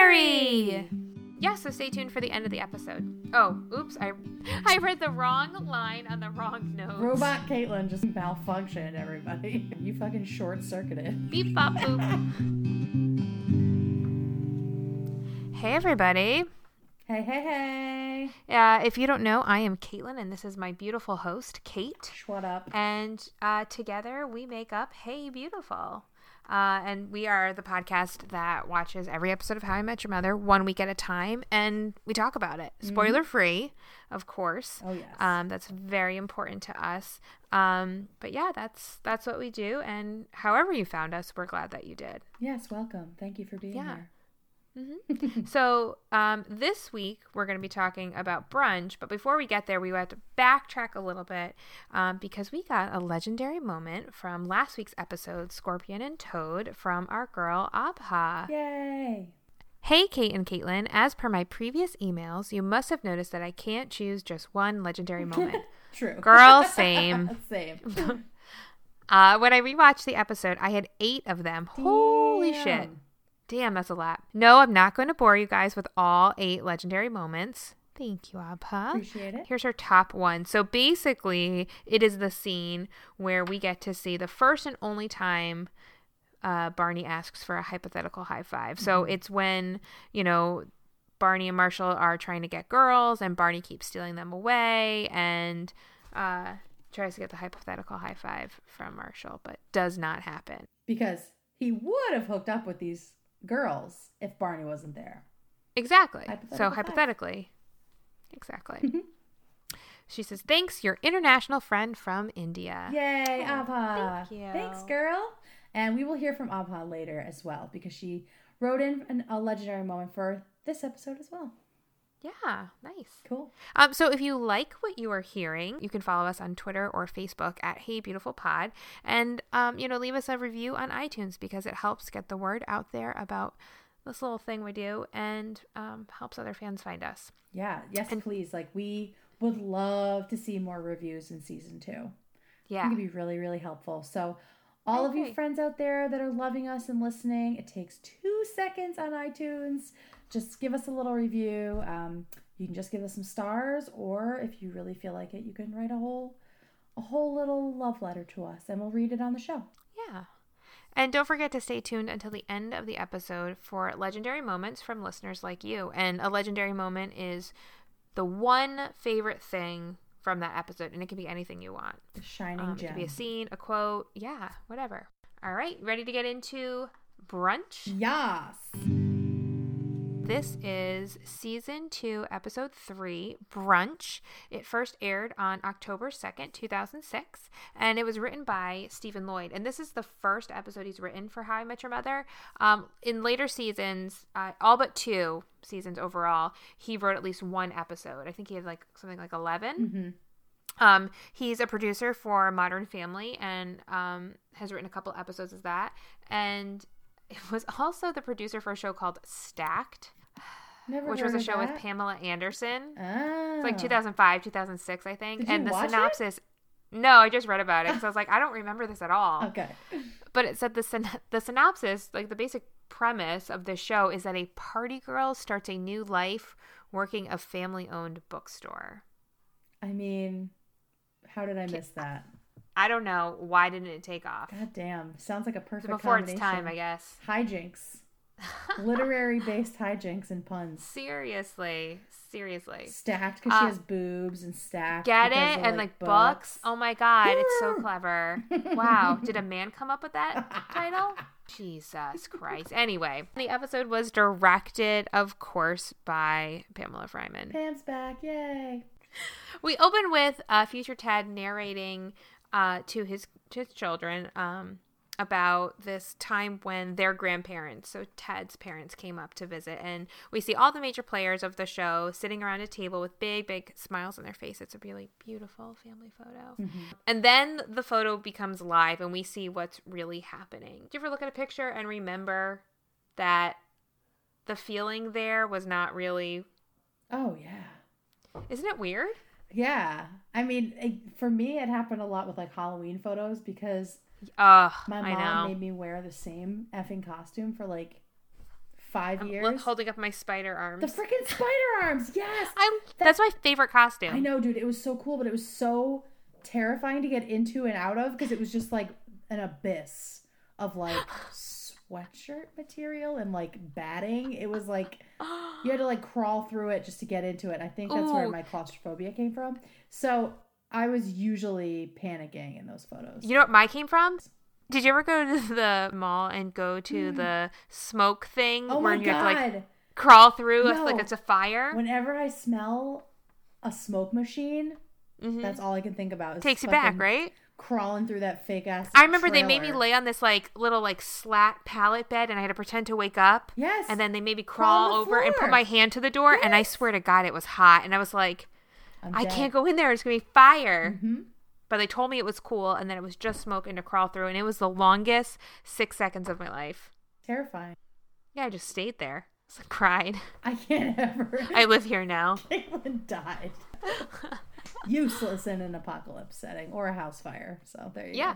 Fairy! Yeah, so stay tuned for the end of the episode. Oh, oops, I read the wrong line on the wrong note. Robot Caitlin just malfunctioned, everybody. You fucking short-circuited. Beep, bop, boop. Hey, everybody. Hey, hey, hey. Yeah, if you don't know, I am Caitlin, and this is my beautiful host, Kate. What up? And together we make up Hey Beautiful. And we are the podcast that watches every episode of How I Met Your Mother 1 week at a time, and we talk about it. Spoiler-free, of course. Oh, yes. That's very important to us. But yeah, that's what we do, and however you found us, we're glad that you did. Yes, welcome. Thank you for being here. Mm-hmm. So this week we're going to be talking about brunch, but before we get there we have to backtrack a little bit because we got a legendary moment from last week's episode, Scorpion and Toad, from our girl Abha. Yay! Hey Kate and Caitlin, as per my previous emails, you must have noticed that I can't choose just one legendary moment. True. Girl, same. When I rewatched the episode, I had 8 of them. Damn. Holy shit. Damn, that's a lot. No, I'm not going to bore you guys with all 8 legendary moments. Thank you, Abha. Appreciate it. Here's our top one. So basically, it is the scene where we get to see the first and only time Barney asks for a hypothetical high five. Mm-hmm. So it's when, you know, Barney and Marshall are trying to get girls and Barney keeps stealing them away and tries to get the hypothetical high five from Marshall, but does not happen. Because he would have hooked up with these girls if Barney wasn't there. Exactly. Hypothetically. Exactly. She says, thanks, your international friend from India. Yay, Abha. Thank you. Thanks, girl. And we will hear from Abha later as well because she wrote in a legendary moment for this episode as well. Yeah, nice. Cool. So if you like what you are hearing, you can follow us on Twitter or Facebook at Hey Beautiful Pod. And, leave us a review on iTunes because it helps get the word out there about this little thing we do and helps other fans find us. Yeah. Yes, and please. Like, we would love to see more reviews in season 2. Yeah. It would be really, really helpful. So all of you friends out there that are loving us and listening, it takes 2 seconds on iTunes. Just give us a little review. You can just give us some stars, or if you really feel like it, you can write a whole little love letter to us, and we'll read it on the show. Yeah. And don't forget to stay tuned until the end of the episode for legendary moments from listeners like you. And a legendary moment is the one favorite thing from that episode, and it can be anything you want. The shining gem. It can be a scene, a quote, yeah, whatever. All right, ready to get into brunch? Yes. This is season 2, episode 3, Brunch. It first aired on October 2nd, 2006, and it was written by Stephen Lloyd. And this is the first episode he's written for How I Met Your Mother. In later seasons, all but 2 seasons overall, he wrote at least one episode. I think he had something like 11. Mm-hmm. He's a producer for Modern Family and has written a couple episodes of that. And it was also the producer for a show called Stacked. Never which was a show that. With Pamela Anderson. Oh. It's like 2005, 2006, I think. Did and you the watch synopsis. It? No, I just read about it because I was like, I don't remember this at all. Okay. But it said the synopsis, like the basic premise of this show, is that a party girl starts a new life working a family-owned bookstore. I mean, how did I miss that? I don't know. Why didn't it take off? God damn. Sounds like a perfect before combination. Before it's time, I guess. Hijinks. Literary-based hijinks and puns. Seriously. Stacked because she has boobs and stacked. Get it? Of, and books. Oh, my God. Yeah. It's so clever. Wow. Did a man come up with that title? Jesus Christ. Anyway, the episode was directed, of course, by Pamela Fryman. Pam's back. Yay. We open with future Ted narrating to his children about this time when their grandparents, so Ted's parents, came up to visit, and we see all the major players of the show sitting around a table with big, big smiles on their face. It's a really beautiful family photo. Mm-hmm. And then the photo becomes live, and we see what's really happening. Do you ever look at a picture and remember that the feeling there was not really? Oh, yeah. Isn't it weird? Yeah. I mean, for me, it happened a lot with Halloween photos because my mom made me wear the same effing costume for 5 years. I'm holding up my spider arms. The freaking spider arms, yes. That's my favorite costume. I know, dude. It was so cool, but it was so terrifying to get into and out of because it was just like an abyss of like sweatshirt material and like batting. It was like you had to like crawl through it just to get into it. I think that's where my claustrophobia came from. So I was usually panicking in those photos. You know what mine came from? Did you ever go to the mall and go to the smoke thing where you have to like crawl through like it's a fire? Whenever I smell a smoke machine, that's all I can think about. Is takes you back, right? Crawling through that fake ass. I remember trailer. They made me lay on this like little like slat pallet bed, and I had to pretend to wake up. Yes. And then they made me crawl over and put my hand to the door, and I swear to God, it was hot, and I was like, I can't go in there. It's gonna be fire. Mm-hmm. But they told me it was cool, and then it was just smoke and to crawl through, and it was the longest 6 seconds of my life. Terrifying. Yeah, I just stayed there. I cried. I can't ever. I live here now. Caitlin died. Useless in an apocalypse setting or a house fire. So there you go.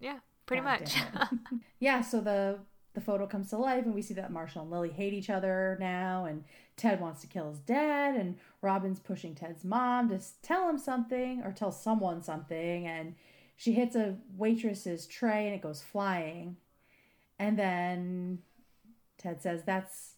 Yeah, pretty much. Yeah, so the photo comes to life, and we see that Marshall and Lily hate each other now, and Ted wants to kill his dad, and Robin's pushing Ted's mom to tell someone something, and she hits a waitress's tray and it goes flying, and then Ted says that's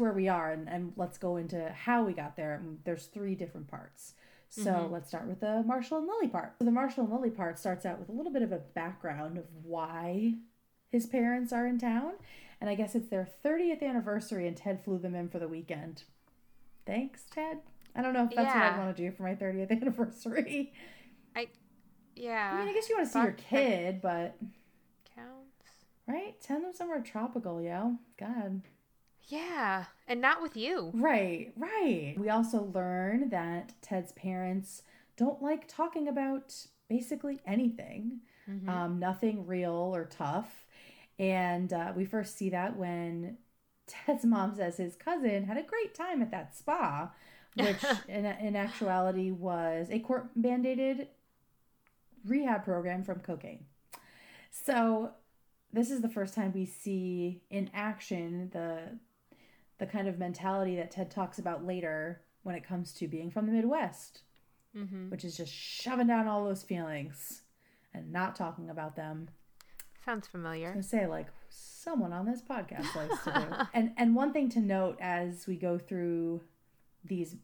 where we are, and let's go into how we got there. And there's 3 different parts. So let's start with the Marshall and Lily part. So the Marshall and Lily part starts out with a little bit of a background of why his parents are in town. And I guess it's their 30th anniversary, and Ted flew them in for the weekend. Thanks, Ted. I don't know if that's what I want to do for my 30th anniversary. I mean, I guess you want to see your kid, but... Counts. Right? Send them somewhere tropical, yo. God. Yeah. And not with you. Right. We also learn that Ted's parents don't like talking about basically anything. Mm-hmm. Nothing real or tough. And we first see that when Ted's mom says his cousin had a great time at that spa, which in actuality was a court-mandated rehab program from cocaine. So this is the first time we see in action the kind of mentality that Ted talks about later when it comes to being from the Midwest, which is just shoving down all those feelings and not talking about them. Sounds familiar. I was gonna say, like, someone on this podcast likes to do. And one thing to note as we go through these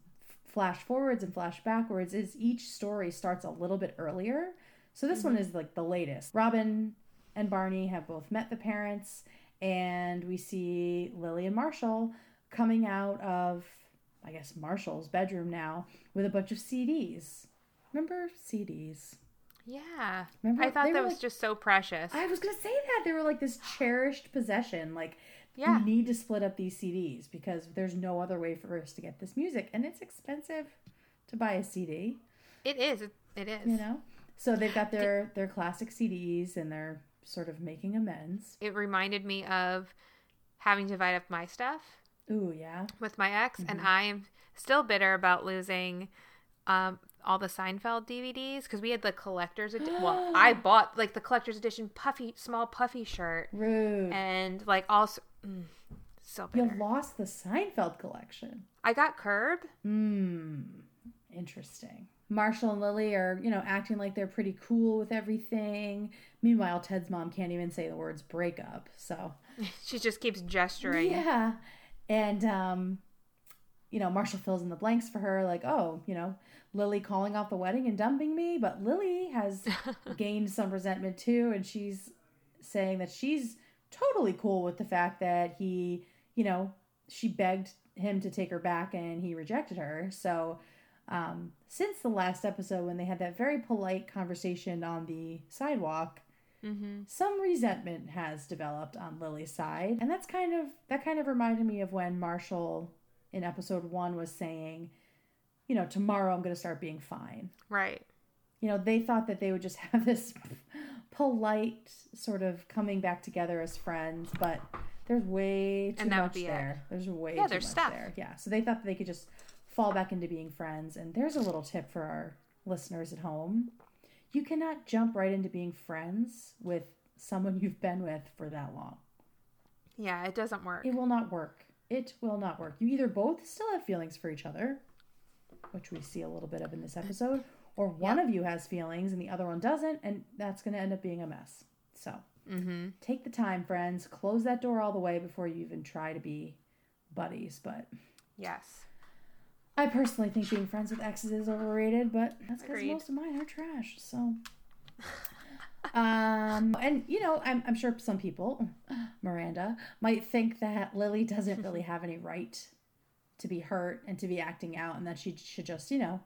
flash forwards and flash backwards is each story starts a little bit earlier. So this one is like the latest. Robin and Barney have both met the parents, and we see Lily and Marshall coming out of, I guess, Marshall's bedroom now with a bunch of CDs. Remember CDs? Yeah. Remember? I thought that was just so precious. I was going to say that. They were like this cherished possession. Like, you need to split up these CDs because there's no other way for us to get this music. And it's expensive to buy a CD. It is. You know? So they've got their classic CDs, and they're sort of making amends. It reminded me of having to divide up my stuff. Ooh, yeah. With my ex. Mm-hmm. And I'm still bitter about losing... all the Seinfeld DVDs, because we had the collector's edition. Well, I bought like the collector's edition small puffy shirt. Rude. And like also, so bitter. You lost the Seinfeld collection. I got Curb. Interesting. Marshall and Lily are, acting like they're pretty cool with everything. Meanwhile, Ted's mom can't even say the words breakup. So she just keeps gesturing. Yeah. And, Marshall fills in the blanks for her, like, Lily calling off the wedding and dumping me. But Lily has gained some resentment too, and she's saying that she's totally cool with the fact that he, she begged him to take her back and he rejected her. So since the last episode when they had that very polite conversation on the sidewalk, some resentment has developed on Lily's side. And that kind of reminded me of when Marshall in episode 1 was saying, tomorrow I'm going to start being fine. Right. They thought that they would just have this polite sort of coming back together as friends, but there's way too much there. There's way too much there. Yeah. So they thought that they could just fall back into being friends. And there's a little tip for our listeners at home. You cannot jump right into being friends with someone you've been with for that long. Yeah, it doesn't work. It will not work. It will not work. You either both still have feelings for each other, which we see a little bit of in this episode, or one of you has feelings and the other one doesn't, and that's going to end up being a mess. So take the time, friends. Close that door all the way before you even try to be buddies. But yes, I personally think being friends with exes is overrated, but that's because most of mine are trash. So, and you know, I'm sure some people, Miranda, might think that Lily doesn't really have any right to be hurt and to be acting out, and that she should just, you know,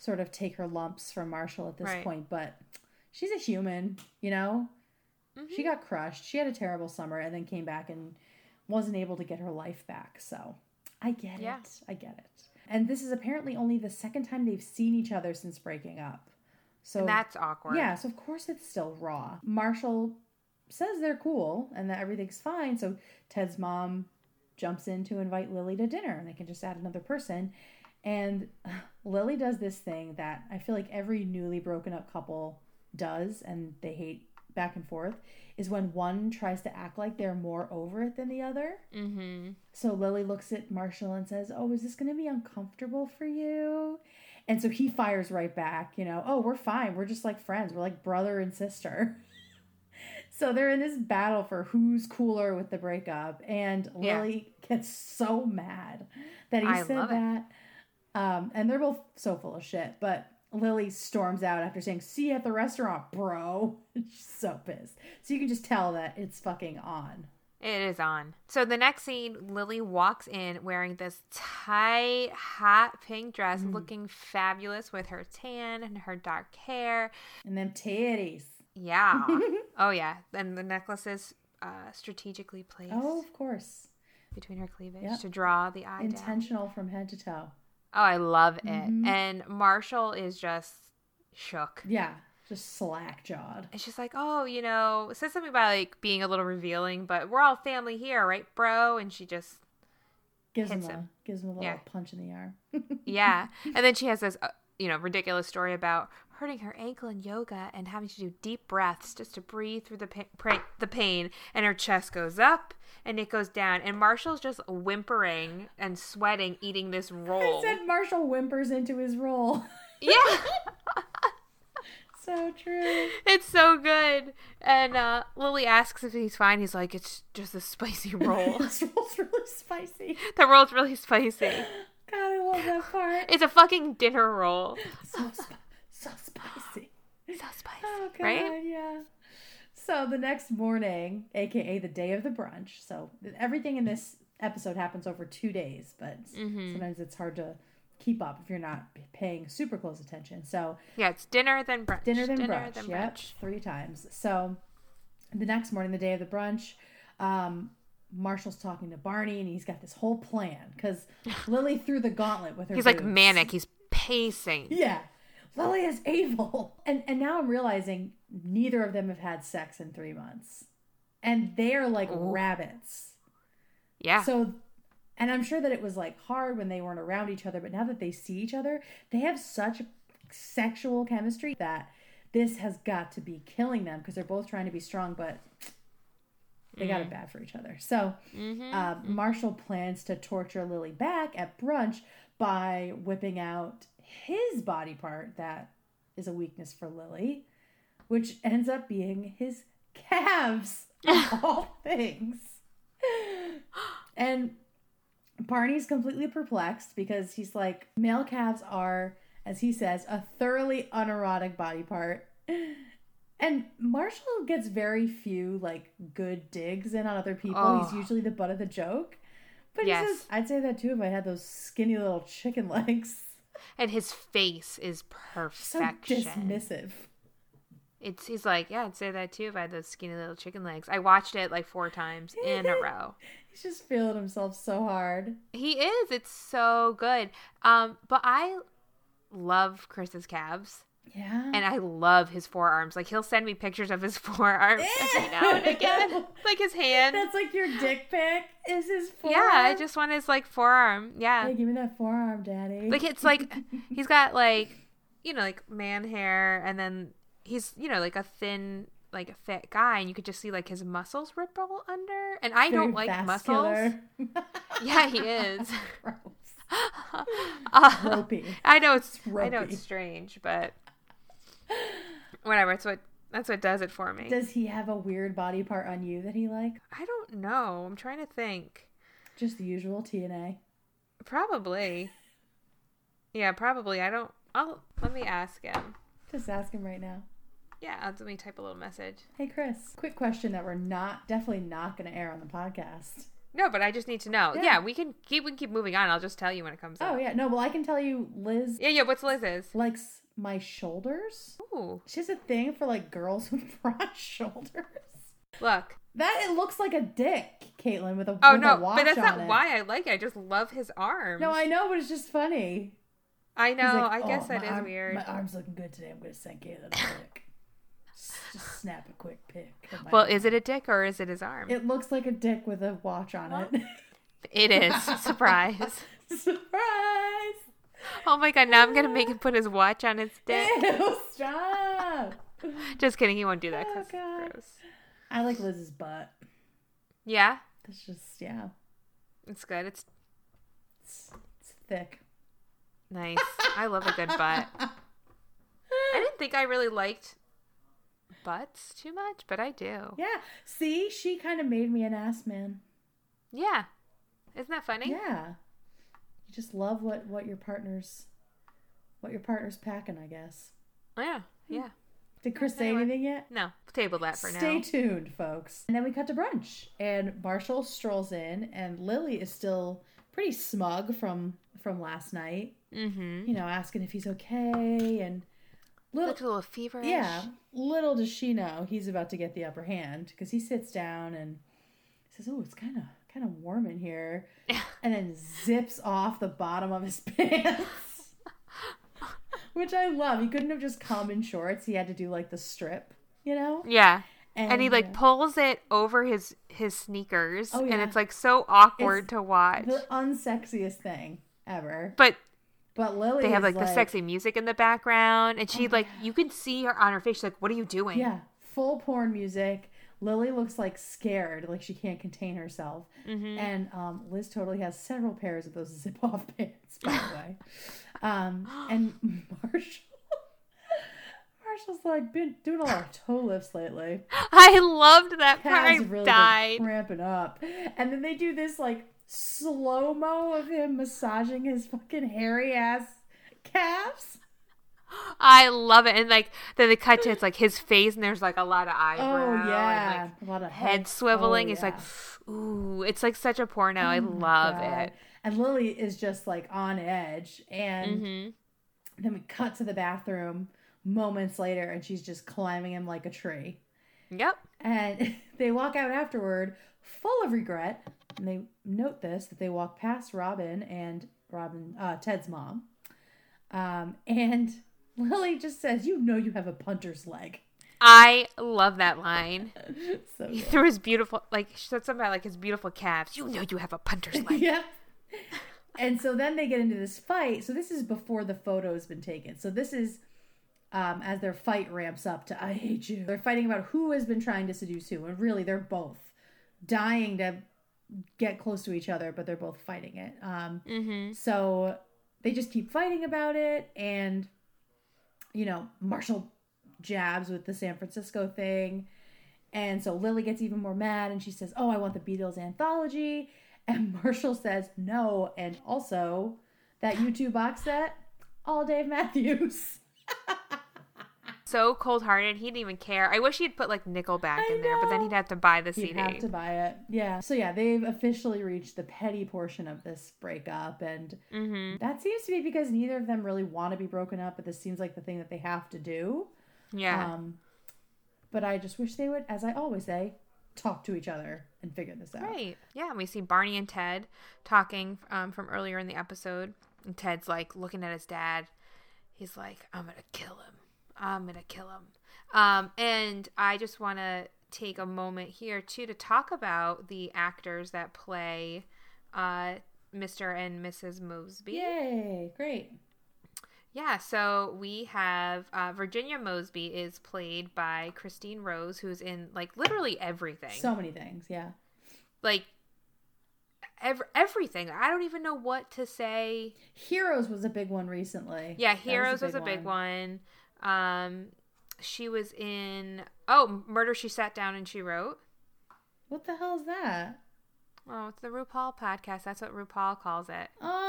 sort of take her lumps from Marshall at this point. But she's a human, you know. She got crushed. She had a terrible summer and then came back and wasn't able to get her life back. So I get it. I get it. And this is apparently only the second time they've seen each other since breaking up. So and that's awkward. Yeah. So of course it's still raw. Marshall says they're cool and that everything's fine. So Ted's mom jumps in to invite Lily to dinner and they can just add another person. And Lily does this thing that I feel like every newly broken up couple does, and they hate back and forth, is when one tries to act like they're more over it than the other. So Lily looks at Marshall and says, oh, is this going to be uncomfortable for you? And so he fires right back, you know, oh, we're fine. We're just like friends. We're like brother and sister. So they're in this battle for who's cooler with the breakup. And Lily gets so mad that he said that. And they're both so full of shit, but Lily storms out after saying, see you at the restaurant, bro. She's so pissed. So you can just tell that it's fucking on. It is on. So the next scene, Lily walks in wearing this tight, hot pink dress, looking fabulous with her tan and her dark hair. And them titties. Yeah. Oh, yeah. And the necklace is strategically placed. Oh, of course. Between her cleavage to draw the eye intentional down. From head to toe. Oh, I love it. And Marshall is just shook. Yeah, just slack-jawed. And she's like, oh, you know, says something about, like, being a little revealing, but we're all family here, right, bro? And she just gives him a little punch in the arm. And then she has this, you know, ridiculous story about hurting her ankle in yoga and having to do deep breaths just to breathe through the pain, and her chest goes up and it goes down, and Marshall's just whimpering and sweating, eating this roll. I said Marshall whimpers into his roll. Yeah. So true. It's so good. And Lily asks if he's fine. He's like, it's just a spicy roll. This roll's really spicy. The roll's really spicy. God, I love that part. It's a fucking dinner roll. So spicy. So spicy. So spicy. Oh, God, right? Yeah. So the next morning, a.k.a. the day of the brunch. So everything in this episode happens over 2 days, but sometimes it's hard to keep up if you're not paying super close attention. So yeah, it's dinner, then brunch. Dinner, then brunch. Yep, brunch. 3 times. So the next morning, the day of the brunch, Marshall's talking to Barney, and he's got this whole plan because Lily threw the gauntlet with her He's boots. Like manic. He's pacing. Yeah. Lily is evil. And now I'm realizing neither of them have had sex in 3 months. And they are like rabbits. Yeah. So, and I'm sure that it was like hard when they weren't around each other, but now that they see each other, they have such sexual chemistry that this has got to be killing them because they're both trying to be strong, but they got it bad for each other. So Marshall plans to torture Lily back at brunch by whipping out his body part that is a weakness for Lily, which ends up being his calves of all things. And Barney's completely perplexed because he's like, male calves are, as he says, a thoroughly unerotic body part. And Marshall gets very few like good digs in on other people. Oh. He's usually the butt of the joke. But he says, I'd say that too if I had those skinny little chicken legs. And his face is perfection. So dismissive. He's like, yeah, I'd say that too if I had those skinny little chicken legs. I watched it like 4 times in a row. He's just feeling himself so hard. He is. It's so good. But I love Chris's calves. Yeah. And I love his forearms. Like, he'll send me pictures of his forearms every now and again. Like, his hand. That's like your dick pic is his forearm. Yeah, I just want his, like, forearm. Yeah. Hey, give me that forearm, daddy. Like, it's like, he's got, like, you know, like, man hair. And then he's, you know, like a thin like a fit guy, and you could just see like his muscles ripple under. And I don't like muscles. Yeah, he is. Gross. Ropey. I know it's strange, but whatever. That's what does it for me. Does he have a weird body part on you that he likes? I don't know. I'm trying to think. Just the usual TNA. Probably. Yeah, probably. Let me ask him. Just ask him right now. Yeah, let me type a little message. Hey, Chris. Quick question that we're definitely not going to air on the podcast. No, but I just need to know. Yeah, we can keep moving on. I'll just tell you when it comes up. Oh, yeah. No, well, I can tell you Liz. Yeah, what's Liz's? Likes my shoulders. Ooh. She has a thing for, like, girls with broad shoulders. Look. It looks like a dick, Caitlin, with a watch on it. Oh, no, but that's not why I like it. I just love his arms. No, I know, but it's just funny. I know. Like, I guess that is weird. My arm's looking good today. I'm going to send Caitlin a dick. Just snap a quick pic. Well, is it a dick or is it his arm? It looks like a dick with a watch on it. It is. Surprise. Surprise. Oh my God, now I'm going to make him put his watch on his dick. Ew, stop. Just kidding. He won't do that because it's gross. I like Liz's butt. Yeah? It's just, yeah. It's good. It's thick. Nice. I love a good butt. I didn't think I really liked butts too much, but I do. Yeah. See, she kind of made me an ass man. Yeah. Isn't that funny? Yeah. You just love what your partner's packing, I guess. Yeah. Yeah. Did Chris say anything yet? No. Table that for now. Stay tuned, folks. And then we cut to brunch. And Marshall strolls in, and Lily is still pretty smug from last night. Mm-hmm. You know, asking if he's okay. And looks a little feverish. Yeah. Little does she know he's about to get the upper hand, because he sits down and says, oh, it's kind of warm in here. And then zips off the bottom of his pants. Which I love. He couldn't have just come in shorts. He had to do, like, the strip, you know? Yeah. And he, like, pulls it over his sneakers. Oh, yeah. And it's, like, so awkward to watch. The unsexiest thing ever. But Lily, they have, like, the sexy music in the background. And she, like, you can see her on her face. She's like, what are you doing? Yeah. Full porn music. Lily looks, like, scared. Like, she can't contain herself. Mm-hmm. And Liz totally has several pairs of those zip-off pants, by the way. And Marshall's like been doing a lot of toe lifts lately. I loved that part. I really died. Like, ramping up. And then they do this like slow-mo of him massaging his fucking hairy ass calves. I love it. And like then they cut to it's like his face and there's like a lot of eyebrow. Oh yeah. And, like, a lot of head swiveling. He's like, ooh, it's like such a porno. I love it. And Lily is just like on edge. And then we cut to the bathroom moments later and she's just climbing him like a tree. Yep. And they walk out afterward full of regret. And they note that they walk past Robin and Ted's mom. And Lily just says, you know you have a punter's leg. I love that line. So he threw his beautiful, like, she said something about like his beautiful calves. You know you have a punter's leg. Yeah. And so then they get into this fight. So this is before the photo's been taken. So this is as their fight ramps up to I hate you. They're fighting about who has been trying to seduce who. And really, they're both dying to get close to each other, but they're both fighting it. So they just keep fighting about it. And, you know, Marshall jabs with the San Francisco thing. And so Lily gets even more mad. And she says, oh, I want the Beatles anthology. And Marshall says no, and also that U2 box set, all Dave Matthews. So cold-hearted, he didn't even care. I wish he'd put like Nickelback in there, but then he'd have to buy the CD. He'd have to buy it, yeah. So yeah, they've officially reached the petty portion of this breakup, and that seems to be because neither of them really want to be broken up, but this seems like the thing that they have to do. Yeah. But I just wish they would, as I always say, talk to each other and figure this out. Right. Yeah. And we see Barney and Ted talking from earlier in the episode. And Ted's like looking at his dad. He's like, I'm going to kill him. I'm going to kill him. And I just want to take a moment here too to talk about the actors that play Mr. and Mrs. Mosby. Yay. Great. Yeah, so we have Virginia Mosby is played by Christine Rose, who's in, like, literally everything. So many things, yeah. Like, everything. I don't even know what to say. Heroes was a big one recently. Yeah, Heroes was a big one. She was in, Murder, She Sat Down and She Wrote. What the hell is that? Oh, it's the RuPaul podcast. That's what RuPaul calls it. Oh.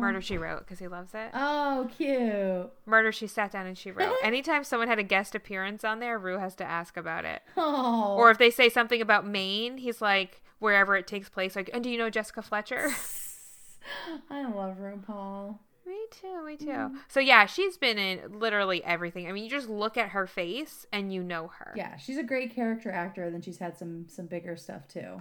Murder, She Wrote, because he loves it. Oh, cute. Murder, She Sat Down and She Wrote. Anytime someone had a guest appearance on there, Ru has to ask about it. Oh. Or if they say something about Maine, he's like, wherever it takes place, like, and do you know Jessica Fletcher? I love RuPaul. Me too. Mm. So, yeah, she's been in literally everything. I mean, you just look at her face and you know her. Yeah, she's a great character actor, and then she's had some bigger stuff, too.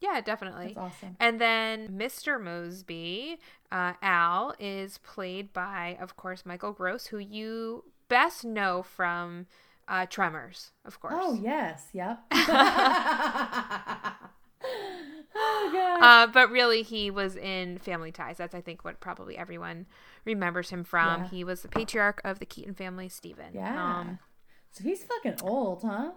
Yeah, definitely. That's awesome. And then Mr. Mosby, Al, is played by, of course, Michael Gross, who you best know from Tremors, of course. Oh, yes. Yep. Oh, God. But really, he was in Family Ties. That's, I think, what probably everyone remembers him from. Yeah. He was the patriarch of the Keaton family, Stephen. Yeah. So he's fucking old, huh?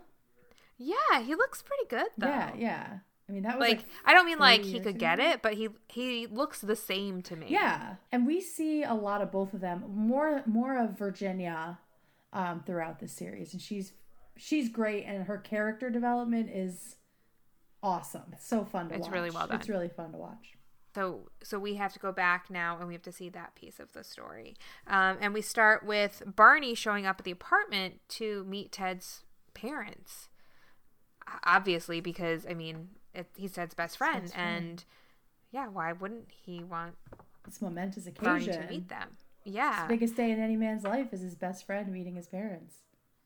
Yeah, he looks pretty good, though. Yeah. I mean, that was like I don't mean like he could get it, but he looks the same to me. Yeah. And we see a lot of both of them, more of Virginia throughout this series. And she's great, and her character development is awesome. It's so fun to watch. It's really well done. It's really fun to watch. So we have to go back now, and we have to see that piece of the story. And we start with Barney showing up at the apartment to meet Ted's parents. Obviously, because, I mean, he's Ted's best friend, and yeah, why wouldn't he want this momentous occasion to meet them? Yeah, the biggest day in any man's life is his best friend meeting his parents.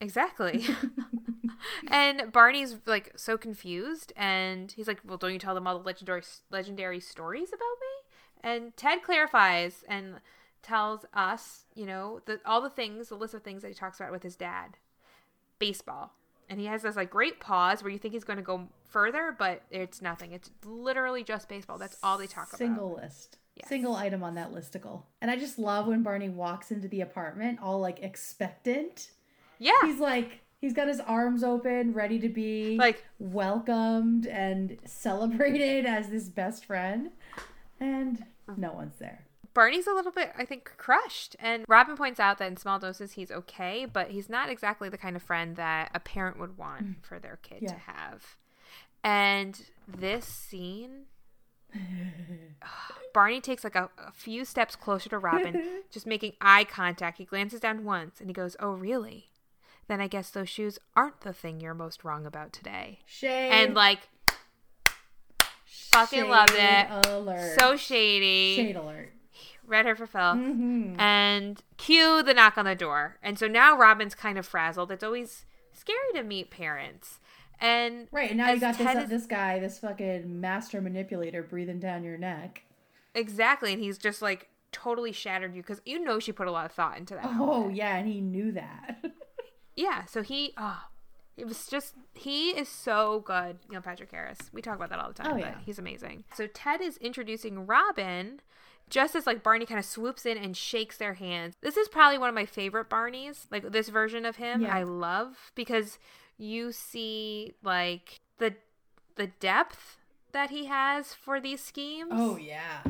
Exactly. And Barney's like so confused, and he's like, "Well, don't you tell them all the legendary stories about me?" And Ted clarifies and tells us, you know, the list of things that he talks about with his dad, baseball. And he has this like great pause where you think he's going to go further, but it's nothing. It's literally just baseball. That's all they talk about. Single list. Yes. Single item on that listicle. And I just love when Barney walks into the apartment all like expectant. Yeah. He's like, he's got his arms open, ready to be like welcomed and celebrated as this best friend. And no one's there. Barney's a little bit, I think, crushed. And Robin points out that in small doses he's okay, but he's not exactly the kind of friend that a parent would want for their kid to have. And this scene, Barney takes like a few steps closer to Robin, just making eye contact. He glances down once and he goes, "Oh, really? Then I guess those shoes aren't the thing you're most wrong about today." Shame. And like, fucking shade loved it. Alert. So shady. Shade alert. Read her for filth. Mm-hmm. And cue the knock on the door. And so now Robin's kind of frazzled. It's always scary to meet parents. And right, and now you got this guy, this fucking master manipulator breathing down your neck. Exactly. And he's just like totally shattered you because you know she put a lot of thought into that. Oh, yeah. And he knew that. Yeah. So it was just, he is so good. You know, Patrick Harris. We talk about that all the time. Oh, yeah. But he's amazing. So Ted is introducing Robin just as like Barney kind of swoops in and shakes their hands. This is probably one of my favorite Barneys. Like this version of him, yeah. I love because you see like the depth that he has for these schemes. Oh yeah.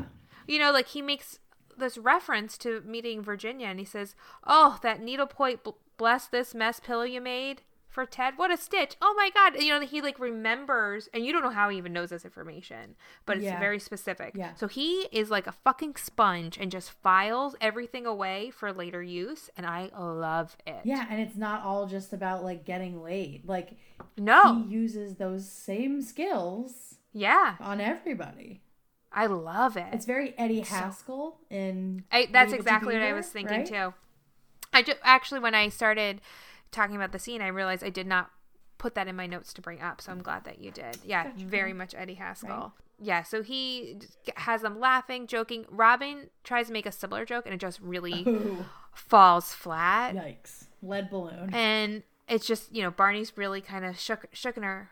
You know, like he makes this reference to meeting Virginia and he says, "Oh, that needlepoint bless this mess pillow you made for Ted. What a stitch. Oh my God." You know, he like remembers, and you don't know how he even knows this information, but it's very specific. Yeah. So he is like a fucking sponge and just files everything away for later use. And I love it. Yeah. And it's not all just about like getting laid. Like, no, he uses those same skills. Yeah. On everybody. I love it. It's very Eddie Haskell. That's exactly what I was thinking too. I just actually, when I started talking about the scene, I realized I did not put that in my notes to bring up, so I'm glad that you did. Yeah, gotcha. Very much Eddie Haskell. Right. Yeah, so he has them laughing, joking. Robin tries to make a similar joke, and it just really falls flat. Yikes. Lead balloon. And it's just, you know, Barney's really kind of shaking her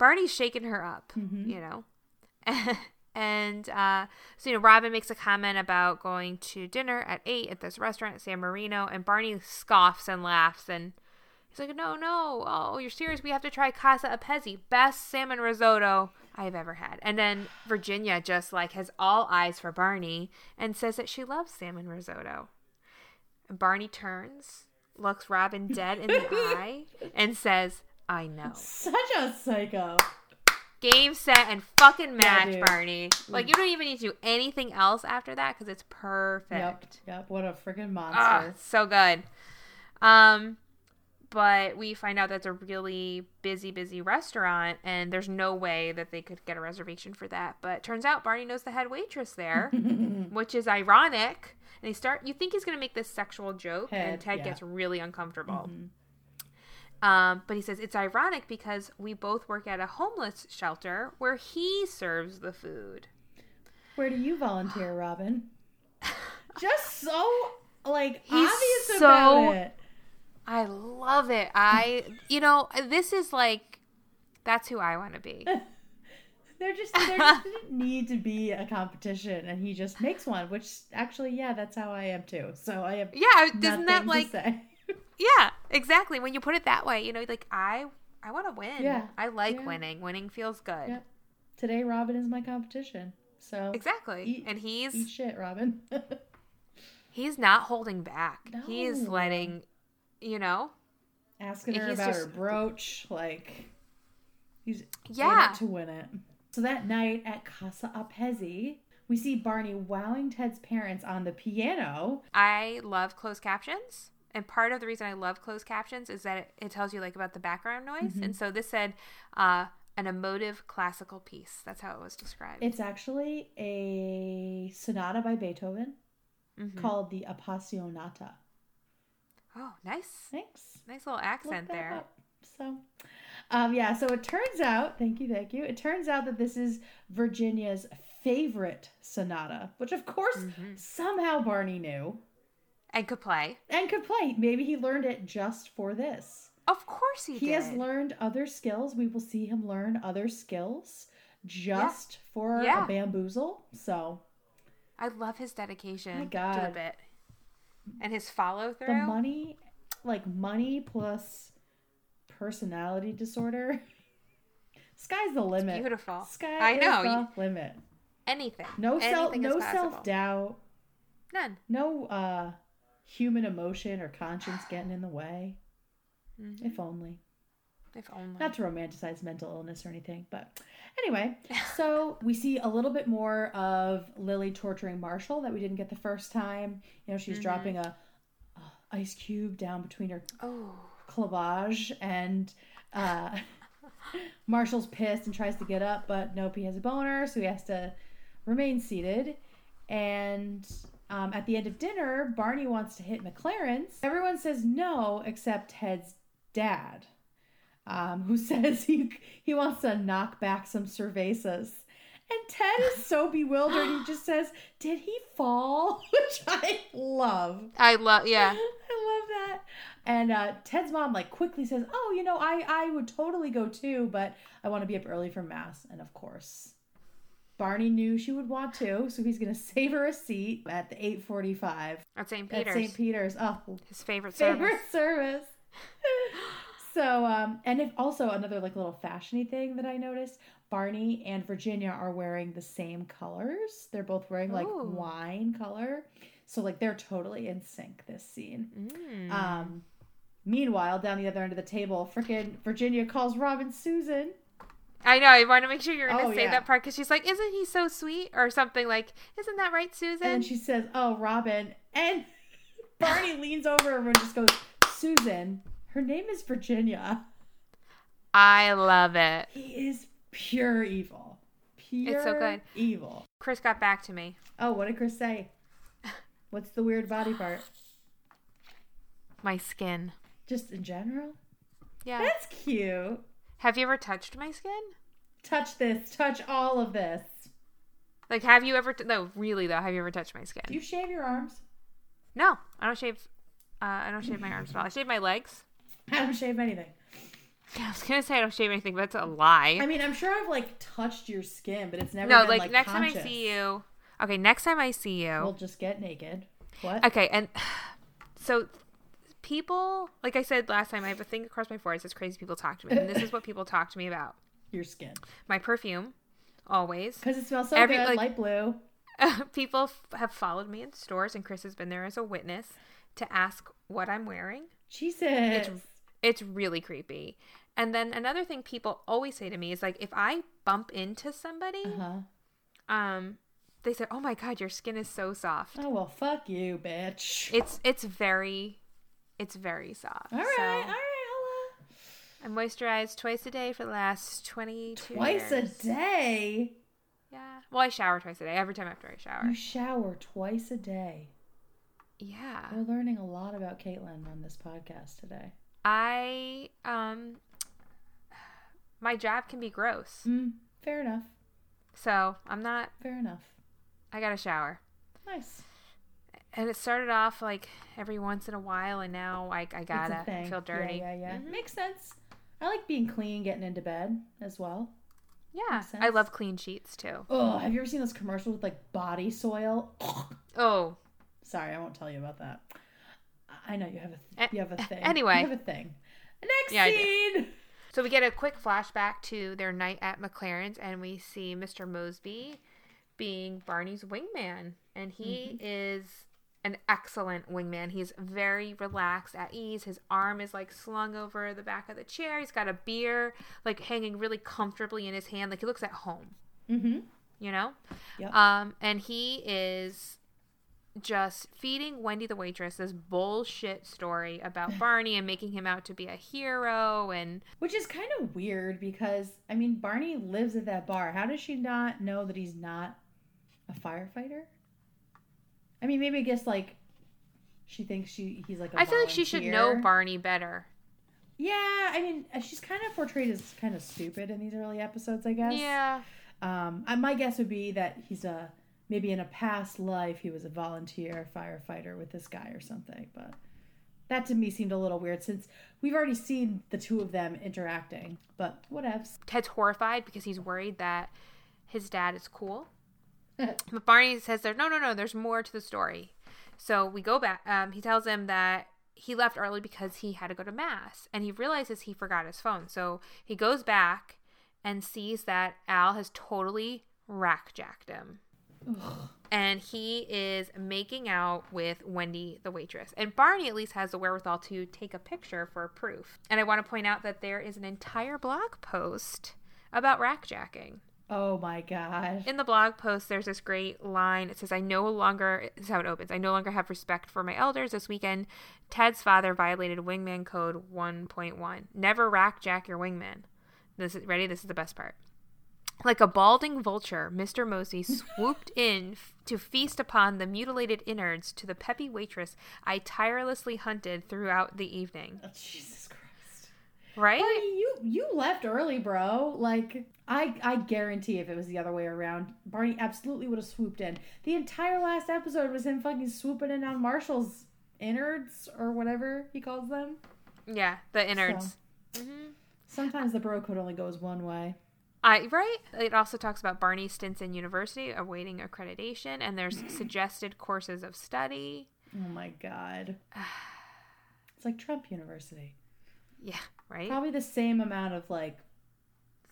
up, mm-hmm. you know. And so, you know, Robin makes a comment about going to dinner at 8 at this restaurant at San Marino, and Barney scoffs and laughs, and he's like, no, oh, you're serious? We have to try Casa a Pezzi, best salmon risotto I've ever had. And then Virginia just like has all eyes for Barney and says that she loves salmon risotto. And Barney turns, looks Robin dead in the eye, and says, I know. Such a psycho. Game, set, and fucking match, yeah, Barney. Like, you don't even need to do anything else after that because it's perfect. Yep. What a freaking monster. Oh, so good. But we find out that's a really busy restaurant, and there's no way that they could get a reservation for that. But it turns out Barney knows the head waitress there, which is ironic. And you think he's going to make this sexual joke, and Ted gets really uncomfortable. Mm-hmm. But he says, it's ironic because we both work at a homeless shelter where he serves the food. Where do you volunteer, Robin? Just so, like, he's obvious about it. I love it. This is like, that's who I want to be. There just didn't need to be a competition, and he just makes one, which actually, yeah, that's how I am too. So I have isn't that like, to say. Yeah, exactly. When you put it that way, you know, like I want to win. Yeah. I like winning. Winning feels good. Yeah. Today, Robin is my competition. So exactly, eat shit, Robin. He's not holding back. No. He's letting. You know, asking her about her brooch, like he's in it to win it. So that night at Casa a Pezzi, we see Barney wowing Ted's parents on the piano. I love closed captions, and part of the reason I love closed captions is that it tells you like about the background noise. Mm-hmm. And so this said an emotive classical piece. That's how it was described. It's actually a sonata by Beethoven called the Appassionata. Oh, nice. Thanks. Nice little accent there. Up. So, so it turns out, thank you. It turns out that this is Virginia's favorite sonata, which of course somehow Barney knew. And could play. Maybe he learned it just for this. Of course he did. He has learned other skills. We will see him learn other skills just for a bamboozle. So. I love his dedication to the bit. And his follow through. The money plus personality disorder. Sky's the limit. It's beautiful. Sky is the limit. Anything. No self doubt. None. No human emotion or conscience getting in the way. Mm-hmm. If only. Not to romanticize mental illness or anything, but anyway. So we see a little bit more of Lily torturing Marshall that we didn't get the first time. You know, she's dropping a ice cube down between her clavage, and Marshall's pissed and tries to get up, but nope, he has a boner, so he has to remain seated. And at the end of dinner, Barney wants to hit McLaren's. Everyone says no except Ted's dad. Who says he wants to knock back some cervezas. And Ted is so bewildered, he just says, did he fall? Which I love. I love that. And Ted's mom like quickly says, oh, you know, I would totally go too, but I want to be up early for mass. And of course, Barney knew she would want to, so he's going to save her a seat at the 8:45. At St. Peter's. Oh. His favorite service. So, and if also another like little fashiony thing that I noticed, Barney and Virginia are wearing the same colors. They're both wearing like wine color. So like they're totally in sync this scene. Mm. Meanwhile, down the other end of the table, freaking Virginia calls Robin Susan. I know. I want to make sure you're going to say that part because she's like, isn't he so sweet? Or something like, isn't that right, Susan? And then she says, oh, Robin. And Barney leans over and just goes, Susan. Her name is Virginia. I love it. He is pure evil. It's so good. Evil. Chris got back to me. Oh, what did Chris say? What's the weird body part? My skin. Just in general? Yeah. That's cute. Have you ever touched my skin? Touch this. Touch all of this. Like, have you ever... no, really, though. Have you ever touched my skin? Do you shave your arms? No. I don't shave my arms at all. I shave my legs. I don't shave anything. I was going to say I don't shave anything, but that's a lie. I mean, I'm sure I've, like, touched your skin, but it's never been, like, next conscious. Time I see you. Okay, next time I see you. We'll just get naked. What? Okay, and so people, like I said last time, I have a thing across my forehead that says crazy people talk to me. And this is what people talk to me about. Your skin. My perfume. Always. Because it smells so good. Like, light blue. People have followed me in stores, and Chris has been there as a witness to ask what I'm wearing. Jesus. It's really creepy. And then another thing people always say to me is, like, if I bump into somebody, they say, "Oh my God, your skin is so soft." Oh, well, fuck you, bitch. It's very soft. All right, so, Ella. I moisturize twice a day for the last 22 years. Twice a day? Yeah. Well, I shower twice a day. Every time after I shower. You shower twice a day. Yeah. We're learning a lot about Caitlin on this podcast today. I, my job can be gross. Fair enough. So, I'm not. Fair enough. I got a shower. Nice. And it started off, like, every once in a while, and now I gotta feel dirty. Yeah. Mm-hmm. Makes sense. I like being clean, getting into bed as well. Yeah. I love clean sheets, too. Oh, have you ever seen those commercials with, like, body soil? Oh. Sorry, I won't tell you about that. I know you have a thing. Anyway. You have a thing. Next scene! So we get a quick flashback to their night at McLaren's, and we see Mr. Mosby being Barney's wingman. And he is an excellent wingman. He's very relaxed, at ease. His arm is, like, slung over the back of the chair. He's got a beer, like, hanging really comfortably in his hand. Like, he looks at home. Mm-hmm. You know? Yep. And he is just feeding Wendy the waitress this bullshit story about Barney and making him out to be a hero, and which is kind of weird because, I mean, Barney lives at that bar. How does she not know that he's not a firefighter? I mean, maybe I guess, like, she thinks he's like a volunteer. I feel like she should know Barney better. Yeah, I mean, she's kind of portrayed as kind of stupid in these early episodes, I guess. Yeah. My guess would be that he's a maybe in a past life, he was a volunteer firefighter with this guy or something. But that to me seemed a little weird since we've already seen the two of them interacting. But whatevs. Ted's horrified because he's worried that his dad is cool. But Barney says, no, there's more to the story. So we go back. He tells him that he left early because he had to go to mass. And he realizes he forgot his phone. So he goes back and sees that Al has totally rackjacked him. Ugh. And he is making out with Wendy the waitress, and Barney at least has the wherewithal to take a picture for proof. And I want to point out that there is an entire blog post about rackjacking. Oh my gosh. In the blog post there's this great line. It says, this is how it opens. I no longer have respect for my elders. This weekend Ted's father violated wingman code 1.1. Never rackjack your wingman. This is the best part. Like a balding vulture, Mr. Mosey swooped in to feast upon the mutilated innards to the peppy waitress I tirelessly hunted throughout the evening. Oh, Jesus Christ. Right? Buddy, you left early, bro. Like, I guarantee if it was the other way around, Barney absolutely would have swooped in. The entire last episode was him fucking swooping in on Marshall's innards or whatever he calls them. Yeah, the innards. So, sometimes the bro code only goes one way. Right? It also talks about Barney stints in university awaiting accreditation, and there's suggested courses of study. Oh, my God. It's like Trump University. Yeah, right? Probably the same amount of, like,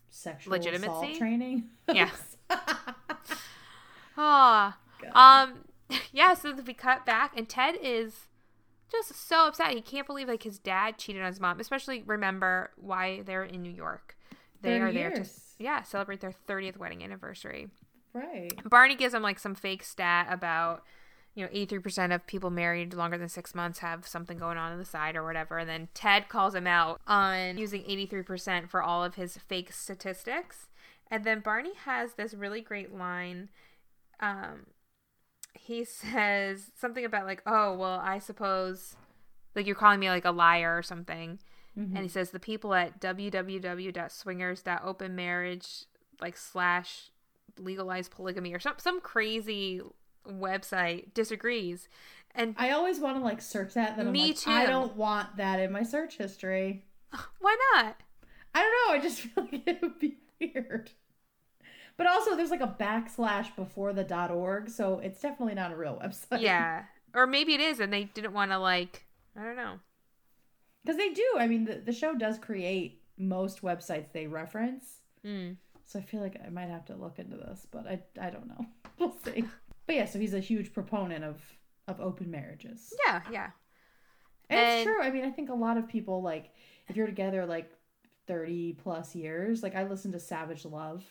sexual assault training. Yeah. Oh. Yeah, so we cut back, and Ted is just so upset. He can't believe, like, his dad cheated on his mom, especially remember why they're in New York. They are there to celebrate their 30th wedding anniversary. Right. Barney gives him, like, some fake stat about, you know, 83% of people married longer than 6 months have something going on the side or whatever. And then Ted calls him out on using 83% for all of his fake statistics. And then Barney has this really great line. He says something about, like, oh, well, I suppose, like, you're calling me, like, a liar or something. Mm-hmm. And he says the people at www.swingers.openmarriage / legalized polygamy or some crazy website disagrees. And I always want to, like, search that. Then me too. I don't want that in my search history. Why not? I don't know. I just feel like it would be weird. But also, there's like a backslash before the .org, so it's definitely not a real website. Yeah. Or maybe it is, and they didn't want to, like, I don't know. Because they do. I mean, the show does create most websites they reference. Mm. So I feel like I might have to look into this, but I don't know. We'll see. But yeah, so he's a huge proponent of open marriages. Yeah, yeah. And it's true. I mean, I think a lot of people, like, if you're together, like, 30-plus years, like, I listen to Savage Love.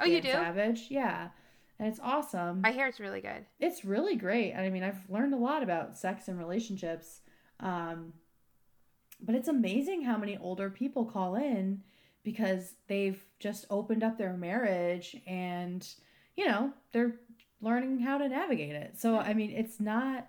Oh, you do? Savage, yeah. And it's awesome. I hear it's really good. It's really great. I mean, I've learned a lot about sex and relationships. But it's amazing how many older people call in because they've just opened up their marriage and, you know, they're learning how to navigate it. So, I mean, it's not...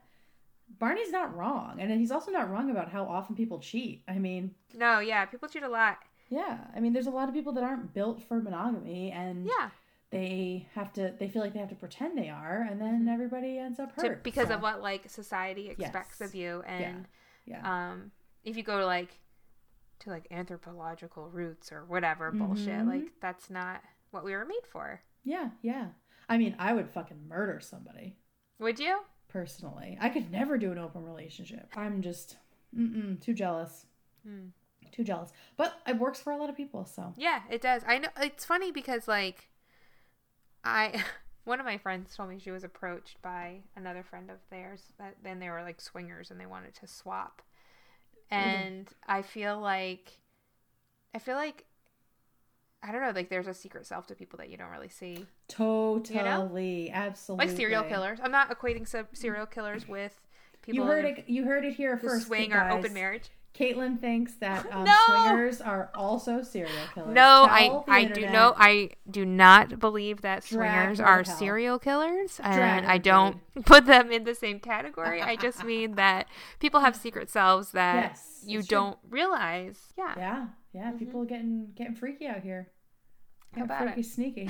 Barney's not wrong. And he's also not wrong about how often people cheat. I mean... No, yeah. People cheat a lot. Yeah. I mean, there's a lot of people that aren't built for monogamy and... Yeah. They feel like they have to pretend they are, and then everybody ends up hurt. Because of what, like, society expects of you. And if you go to, like anthropological roots or whatever bullshit, like, that's not what we were made for. Yeah, yeah. I mean, I would fucking murder somebody. Would you? Personally. I could never do an open relationship. I'm just, too jealous. Too jealous. But it works for a lot of people, so. Yeah, it does. I know. It's funny because, like... one of my friends told me she was approached by another friend of theirs. Then they were like swingers and they wanted to swap. And I feel like, I don't know, like there's a secret self to people that you don't really see. Totally. You know? Absolutely. Like serial killers. I'm not equating serial killers with people. You heard it here first. Swing or open marriage. Caitlin thinks that swingers are also serial killers. No, I do not believe that swingers are serial killers, and I don't put them in the same category. I just mean that people have secret selves that you don't realize. Yeah, yeah, yeah. Mm-hmm. People are getting freaky out here. How about freaky, sneaky.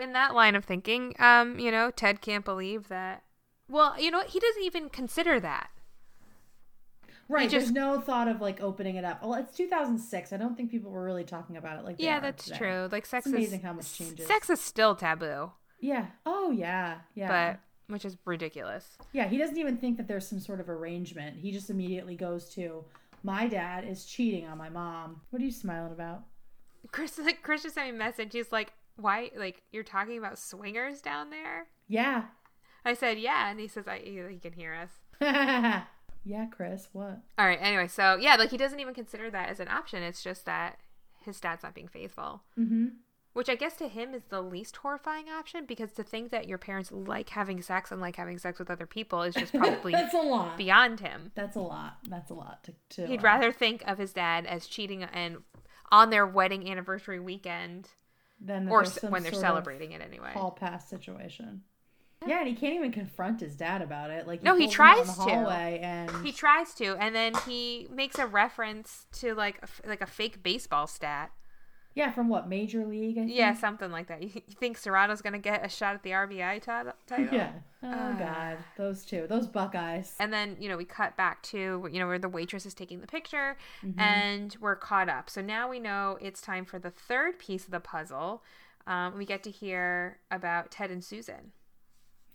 In that line of thinking, you know, Ted can't believe that. Well, you know what? He doesn't even consider that. Right, there's no thought of, like, opening it up. Well, it's 2006. I don't think people were really talking about it like that. Yeah, that's true. Like, sex is amazing how much changes. Sex is still taboo. Yeah. Oh, yeah. Yeah. But, which is ridiculous. Yeah, he doesn't even think that there's some sort of arrangement. He just immediately goes to, my dad is cheating on my mom. What are you smiling about? Chris just sent me a message. He's like, why? Like, you're talking about swingers down there? Yeah. I said, yeah. And he says, he can hear us. Yeah, Chris, what? All right, anyway, so, yeah, like, he doesn't even consider that as an option. It's just that his dad's not being faithful. Mm-hmm. Which I guess to him is the least horrifying option, because to think that your parents like having sex and like having sex with other people is just probably that's a lot. Beyond him. That's a lot. That's a lot to He'd rather think of his dad as cheating and on their wedding anniversary weekend than or when they're celebrating it anyway. Hall pass situation. Yeah, and he can't even confront his dad about it. Like, he tries to. He tries to, and then he makes a reference to like a fake baseball stat. Yeah, from what, Major League? I think? Yeah, something like that. You think Serrano's gonna get a shot at the RBI title? Yeah. Oh God, those Buckeyes. And then we cut back to where the waitress is taking the picture, and we're caught up. So now we know it's time for the third piece of the puzzle. We get to hear about Ted and Susan.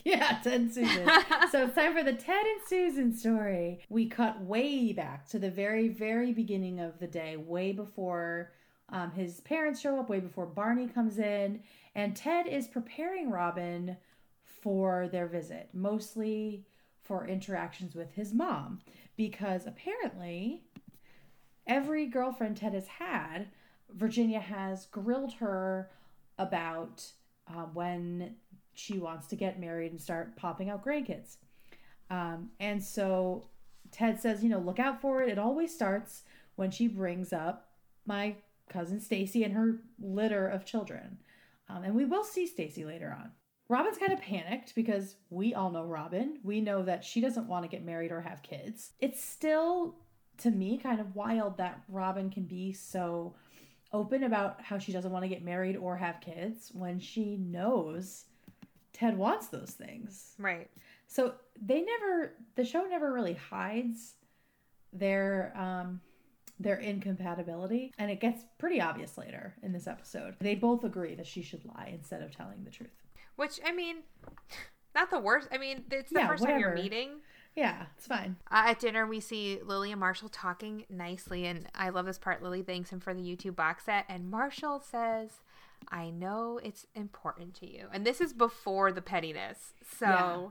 Yeah, Ted and Susan. So it's time for the Ted and Susan story. We cut way back to the very, very beginning of the day, way before his parents show up, way before Barney comes in. And Ted is preparing Robin for their visit, mostly for interactions with his mom. Because apparently, every girlfriend Ted has had, Virginia has grilled her about when... she wants to get married and start popping out grandkids. And so Ted says, look out for it. It always starts when she brings up my cousin Stacy and her litter of children. And we will see Stacy later on. Robin's kind of panicked because we all know Robin. We know that she doesn't want to get married or have kids. It's still, to me, kind of wild that Robin can be so open about how she doesn't want to get married or have kids when she knows Ted wants those things. Right. So the show never really hides their their incompatibility, and it gets pretty obvious later in this episode. They both agree that she should lie instead of telling the truth. Which, I mean, not the worst. I mean, it's the first time you're meeting. Yeah, it's fine. At dinner, we see Lily and Marshall talking nicely, and I love this part. Lily thanks him for the YouTube box set, and Marshall says, I know it's important to you. And this is before the pettiness, so... Yeah.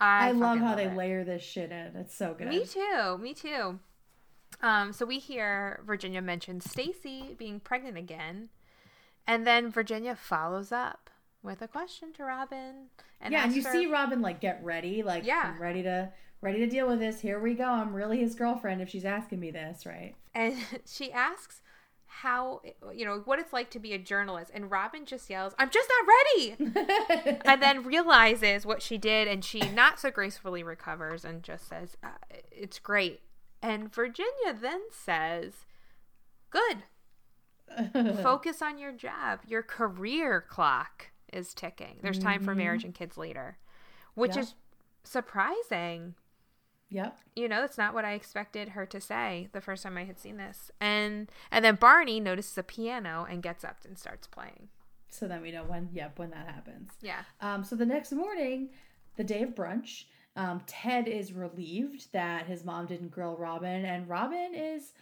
I love how they layer this shit in. It's so good. Me too. So we hear Virginia mention Stacy being pregnant again, and then Virginia follows up with a question to Robin. And you see Robin get ready, I'm ready to deal with this. Here we go. I'm really his girlfriend if she's asking me this, right? And she asks how, what it's like to be a journalist. And Robin just yells, I'm just not ready. And then realizes what she did. And she not so gracefully recovers and just says, it's great. And Virginia then says, good. Focus on your job. Your career clock is ticking. There's time for marriage and kids later, which is surprising. Yep. That's not what I expected her to say the first time I had seen this. And then Barney notices a piano and gets up and starts playing. So then we know when that happens. Yeah. So the next morning, the day of brunch, Ted is relieved that his mom didn't grill Robin, and Robin is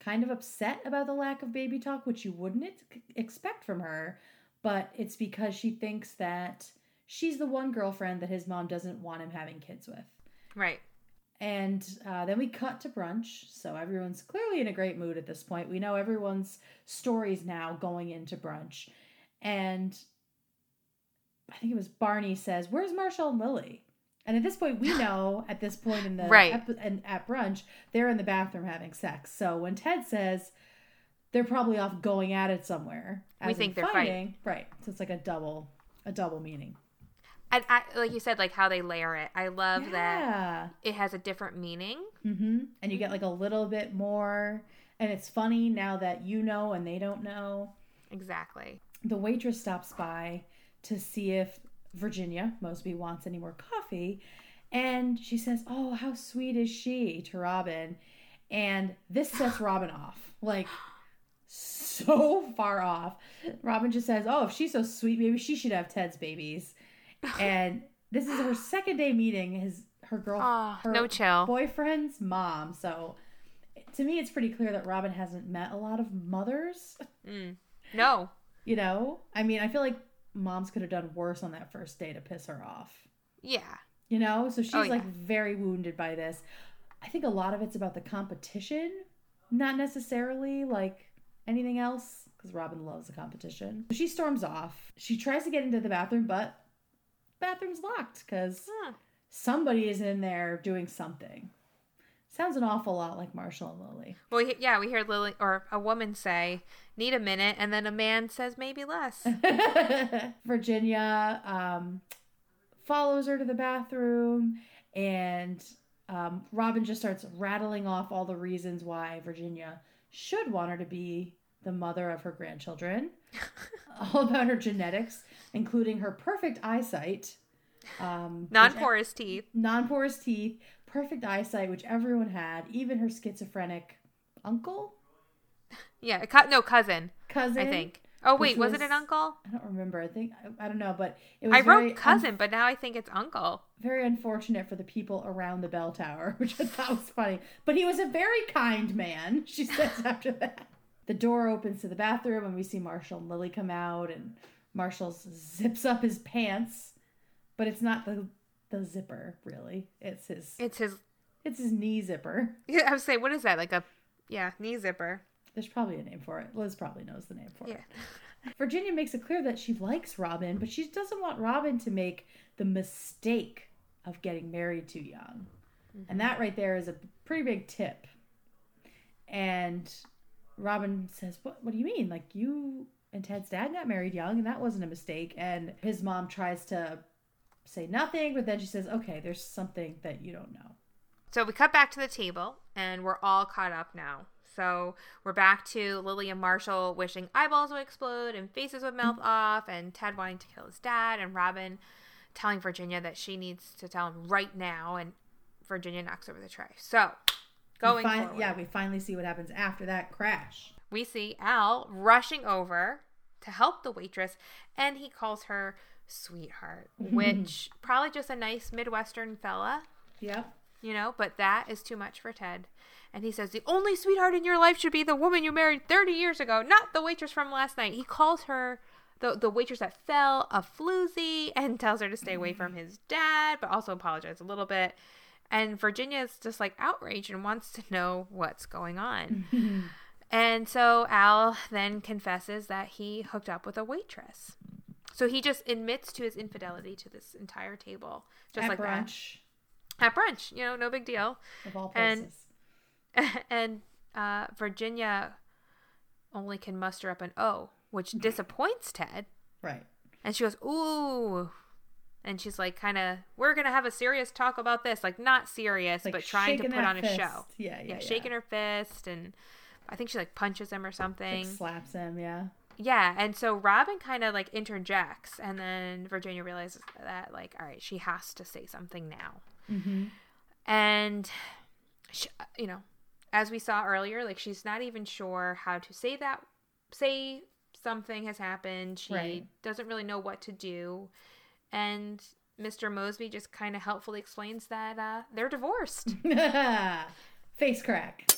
kind of upset about the lack of baby talk, which you wouldn't expect from her, but it's because she thinks that she's the one girlfriend that his mom doesn't want him having kids with. Right. And then we cut to brunch, so everyone's clearly in a great mood at this point. We know everyone's stories now going into brunch. And I think it was Barney says, where's Marshall and Lily? And at this point, we know at this point in the at brunch, they're in the bathroom having sex. So when Ted says, they're probably off going at it somewhere. We think they're fighting. Right. So it's like a double meaning. And like you said, how they layer it. I love that it has a different meaning. Mm-hmm. And you get a little bit more. And it's funny now that you know and they don't know. Exactly. The waitress stops by to see if Virginia Mosby wants any more coffee. And she says, oh, how sweet is she to Robin. And this sets Robin off. So far off. Robin just says, oh, if she's so sweet, maybe she should have Ted's babies. And this is her second day meeting her boyfriend's mom. So to me, it's pretty clear that Robin hasn't met a lot of mothers. Mm. No. I feel like moms could have done worse on that first day to piss her off. Yeah. So she's very wounded by this. I think a lot of it's about the competition, not necessarily anything else, because Robin loves the competition. She storms off. She tries to get into the bathroom, but bathroom's locked because somebody is in there doing something. Sounds an awful lot like Marshall and Lily. Well, yeah, we hear Lily or a woman say, need a minute, and then a man says maybe less. Virginia follows her to the bathroom, and Robin just starts rattling off all the reasons why Virginia should want her to be the mother of her grandchildren, all about her genetics, including her perfect eyesight, non-porous teeth, perfect eyesight, which everyone had, even her schizophrenic uncle. Yeah. Cousin, I think. Oh, wait, was it an uncle? I don't remember. I don't know, but it was. I wrote cousin, but now I think it's uncle. Very unfortunate for the people around the bell tower, which I thought was funny. But he was a very kind man, she says after that. The door opens to the bathroom, and we see Marshall and Lily come out, and Marshall zips up his pants, but it's not the zipper, really. It's his knee zipper. Yeah, I was saying, what is that? Knee zipper. There's probably a name for it. Liz probably knows the name for it. Virginia makes it clear that she likes Robin, but she doesn't want Robin to make the mistake of getting married too young. Mm-hmm. And that right there is a pretty big tip. And Robin says, what do you mean? You and Ted's dad got married young, and that wasn't a mistake. And his mom tries to say nothing, but then she says, okay, there's something that you don't know. So we cut back to the table, and we're all caught up now. So we're back to Lily and Marshall wishing eyeballs would explode and faces would melt off, and Ted wanting to kill his dad, and Robin telling Virginia that she needs to tell him right now, and Virginia knocks over the tray. So going forward. Yeah, we finally see what happens after that crash. We see Al rushing over to help the waitress, and he calls her sweetheart, which probably just a nice Midwestern fella. Yep. You know, but that is too much for Ted. And he says, the only sweetheart in your life should be the woman you married 30 years ago, not the waitress from last night. He calls her the waitress that fell, a floozy, and tells her to stay away from his dad, but also apologizes a little bit. And Virginia is just like outraged and wants to know what's going on. And so Al then confesses that he hooked up with a waitress. So he just admits to his infidelity to this entire table. Just like that. At brunch, you know, no big deal. Of all places. And Virginia only can muster up an O, which disappoints Ted. Right. And she goes, ooh. And she's like, kind of, we're going to have a serious talk about this. Like, not serious, like but trying to put on a show. Yeah, shaking her fist. And I think she, like, punches him or something. Like slaps him, yeah. Yeah, and so Robin kind of, like, interjects. And then Virginia realizes that, like, all right, she has to say something now. Mm-hmm. And she, you know, as we saw earlier, like she's not even sure how to say that. Say something has happened. She doesn't really know what to do. And Mr. Mosby just kind of helpfully explains that they're divorced. Face crack.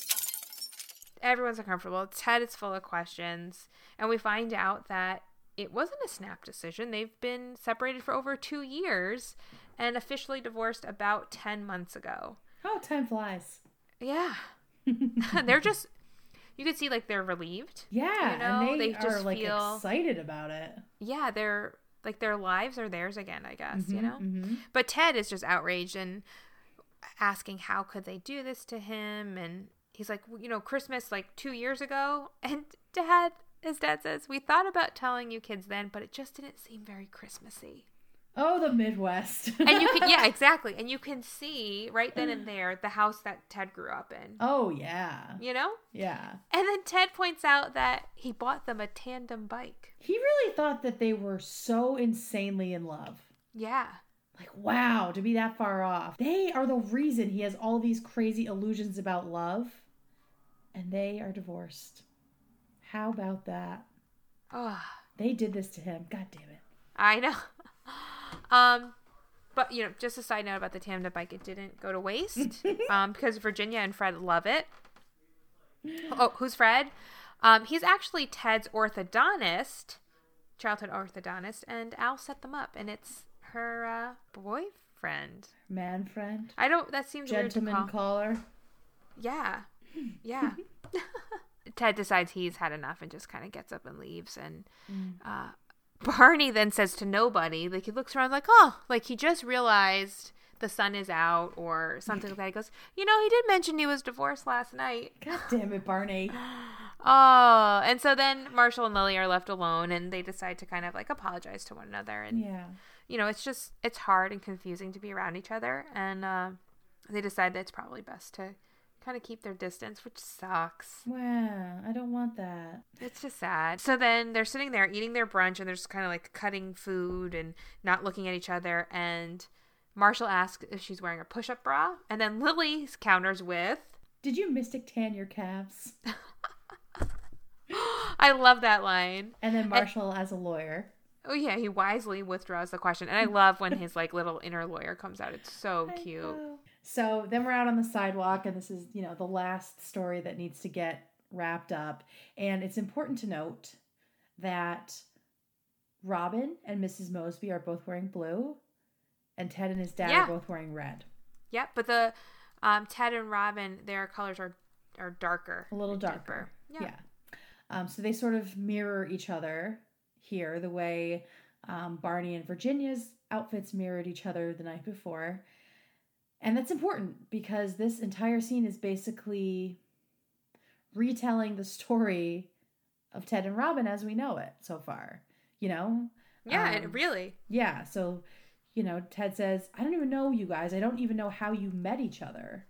Everyone's uncomfortable. Ted is full of questions, and we find out that it wasn't a snap decision. They've been separated for over 2 years. And officially divorced about 10 months ago. Oh, time flies. Yeah. They're just, you could see like they're relieved. Yeah. You know? And they are just like feel excited about it. Yeah. They're like their lives are theirs again, I guess, you know? Mm-hmm. But Ted is just outraged and asking how could they do this to him. And he's like, you know, Christmas like 2 years ago. And his dad says, we thought about telling you kids then, but it just didn't seem very Christmassy. Oh, the Midwest. And you can, yeah, exactly. And you can see right then and there the house that Ted grew up in. Oh, yeah. You know? Yeah. And then Ted points out that he bought them a tandem bike. He really thought that they were so insanely in love. Yeah. Like, wow, to be that far off. They are the reason he has all these crazy illusions about love. And they are divorced. How about that? Oh. They did this to him. God damn it. I know. But, you know, just a side note about the tandem bike, it didn't go to waste, because Virginia and Fred love it. Oh, who's Fred? He's actually Ted's orthodontist, childhood orthodontist, and Al set them up, and it's her, boyfriend. Man friend. I don't, that seems gentleman weird to call. Gentleman caller. Yeah. Yeah. Ted decides he's had enough and just kind of gets up and leaves, and, Barney then says to nobody, like he looks around like, oh, like he just realized the sun is out or something like that. He goes, you know, he did mention he was divorced last night. God damn it, Barney. Oh, and so then Marshall and Lily are left alone and they decide to kind of like apologize to one another. And, you know, it's just, it's hard and confusing to be around each other. And they decide that it's probably best to kind of keep their distance, which sucks. Wow, I don't want that. It's just sad. So then they're sitting there eating their brunch and they're just kind of like cutting food and not looking at each other. And Marshall asks if she's wearing a push-up bra. And then Lily counters with, did you mystic tan your calves? I love that line. And then Marshall, as a lawyer. Oh yeah, he wisely withdraws the question. And I love when his like little inner lawyer comes out. It's so cute. Know. So then we're out on the sidewalk, and this is, you know, the last story that needs to get wrapped up. And it's important to note that Robin and Mrs. Mosby are both wearing blue, and Ted and his dad are both wearing red. Yep, but the Ted and Robin, their colors are darker. A little darker. Yeah. So they sort of mirror each other here, the way Barney and Virginia's outfits mirrored each other the night before. And that's important because this entire scene is basically retelling the story of Ted and Robin as we know it so far, you know? Yeah, it really. Yeah. So, you know, Ted says, I don't even know you guys. I don't even know how you met each other.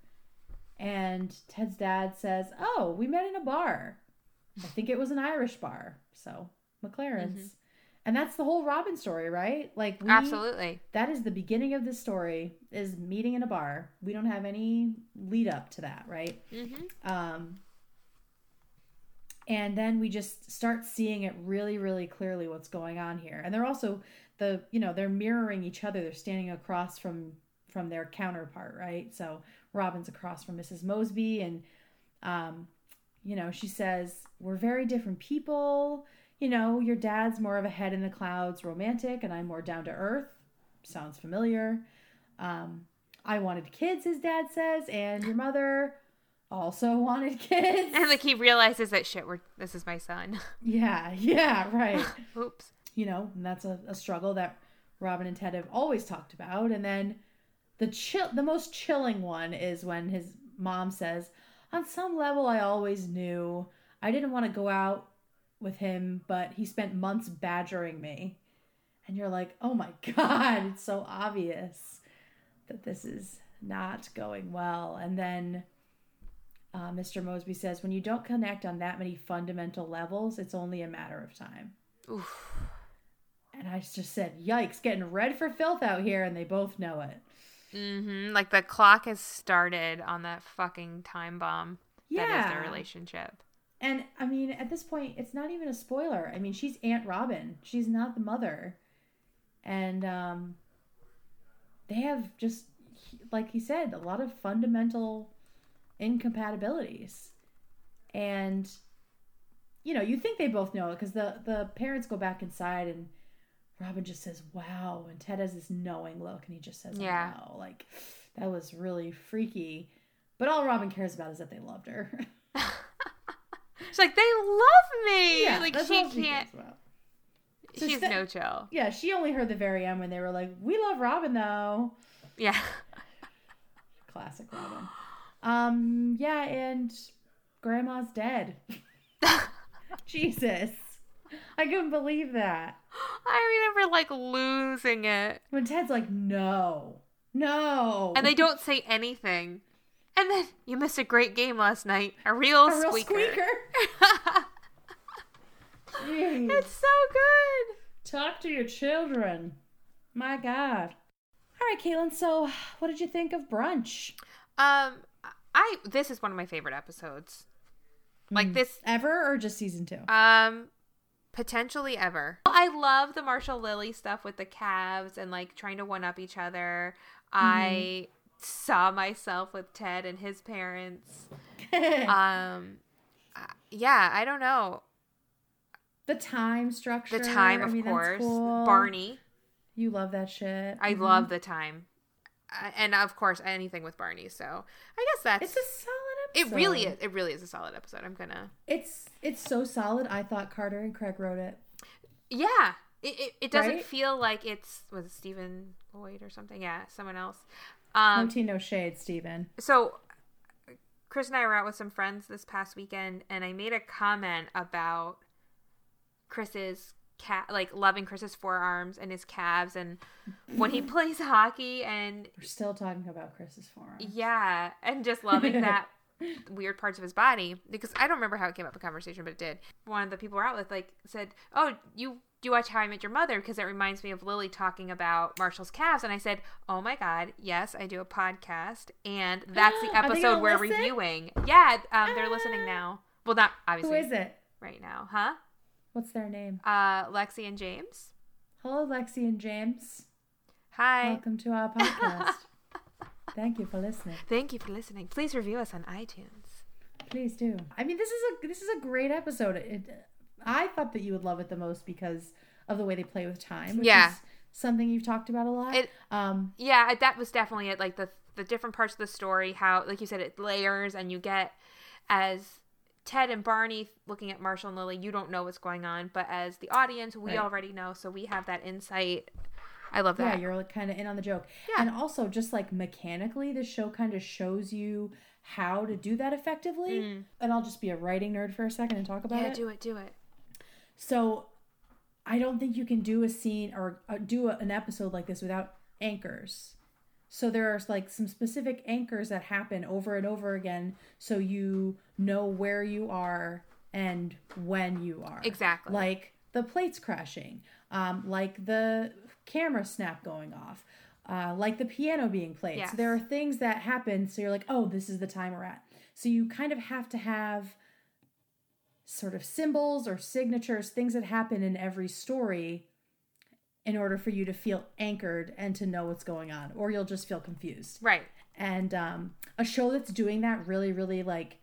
And Ted's dad says, oh, we met in a bar. I think it was an Irish bar. So, McLaren's. And that's the whole Robin story, right? Like, absolutely. That is the beginning of this story, is meeting in a bar. We don't have any lead up to that, right? Mm-hmm. And then we just start seeing it really, really clearly what's going on here. And they're also they're mirroring each other. They're standing across from their counterpart, right? So Robin's across from Mrs. Mosby, and she says, "We're very different people. You know, your dad's more of a head in the clouds romantic, and I'm more down to earth." Sounds familiar. "I wanted kids," his dad says, "and your mother also wanted kids." And like he realizes that this is my son. Yeah, right. Oops. And that's a struggle that Robin and Ted have always talked about. And then the most chilling one is when his mom says, "On some level, I always knew I didn't want to go out with him, but he spent months badgering me." And you're like, oh my God, it's so obvious that this is not going well. And then Mr. Mosby says, "When you don't connect on that many fundamental levels, it's only a matter of time." Oof. And I just said, yikes, getting red for filth out here, and they both know it. Mm-hmm. Like the clock has started on that fucking time bomb that is their relationship. And I mean, at this point, it's not even a spoiler. I mean, she's Aunt Robin. She's not the mother. And they have just, like he said, a lot of fundamental incompatibilities. And you think they both know it because the parents go back inside and Robin just says, "Wow." And Ted has this knowing look and he just says, "Yeah, oh, wow. Like, that was really freaky." But all Robin cares about is that they loved her. She's like, "They love me." Yeah, like, that's all she cares about. So she's no chill. Yeah, she only heard the very end when they were like, "We love Robin, though." Yeah. Classic Robin. Yeah, and Grandma's dead. Jesus. I couldn't believe that. I remember, like, losing it. When Ted's like, no. And they don't say anything. And then, "You missed a great game last night. A real squeaker. It's so good. Talk to your children. My God. All right, Caitlin, so what did you think of brunch? This is one of my favorite episodes. Like this. Ever or just season 2? Potentially ever. I love the Marshall Lilly stuff with the calves and like trying to one-up each other. Mm-hmm. I saw myself with Ted and his parents. Yeah, I don't know. The time structure. The time, of course. Cool. Barney. You love that shit. I love the time. And of course, anything with Barney. So I guess it's a solid. It really is a solid episode. It's so solid. I thought Carter and Craig wrote it. Yeah. It doesn't feel like was it Stephen Lloyd or something? Yeah, someone else. No tea, no shade, Stephen. So Chris and I were out with some friends this past weekend, and I made a comment about Chris's cat, like loving Chris's forearms and his calves, and when he plays hockey, and we're still talking about Chris's forearms. Yeah, and just loving that. Weird parts of his body, because I don't remember how it came up in conversation, but it did. One of the people we're out with like said, "Oh, you watch How I Met Your Mother because it reminds me of Lily talking about Marshall's calves." And I said, "Oh my God, yes, I do a podcast, and that's the episode we're reviewing." Yeah, they're listening now. Well, not obviously. Who is it right now? Huh? What's their name? Lexi and James. Hello, Lexi and James. Hi. Welcome to our podcast. Thank you for listening. Please review us on iTunes. Please do. I mean, this is a great episode. I thought that you would love it the most because of the way they play with time, which is something you've talked about a lot. That was definitely it. Like the different parts of the story, how, like you said, it layers, and you get, as Ted and Barney looking at Marshall and Lily, you don't know what's going on, but as the audience, we already know, so we have that insight. I love that. Yeah, you're like kind of in on the joke. Yeah. And also just like mechanically, this show kind of shows you how to do that effectively. Mm. And I'll just be a writing nerd for a second and talk about it. Yeah, do it. So I don't think you can do a scene or do an episode like this without anchors. So there are like some specific anchors that happen over and over again, so you know where you are and when you are. Exactly. Like the plates crashing, like the camera snap going off, like the piano being played. Yes. So there are things that happen, so you're like, oh, this is the time we're at. So you kind of have to have sort of symbols or signatures, things that happen in every story in order for you to feel anchored and to know what's going on, or you'll just feel confused. Right. And a show that's doing that really, really, like,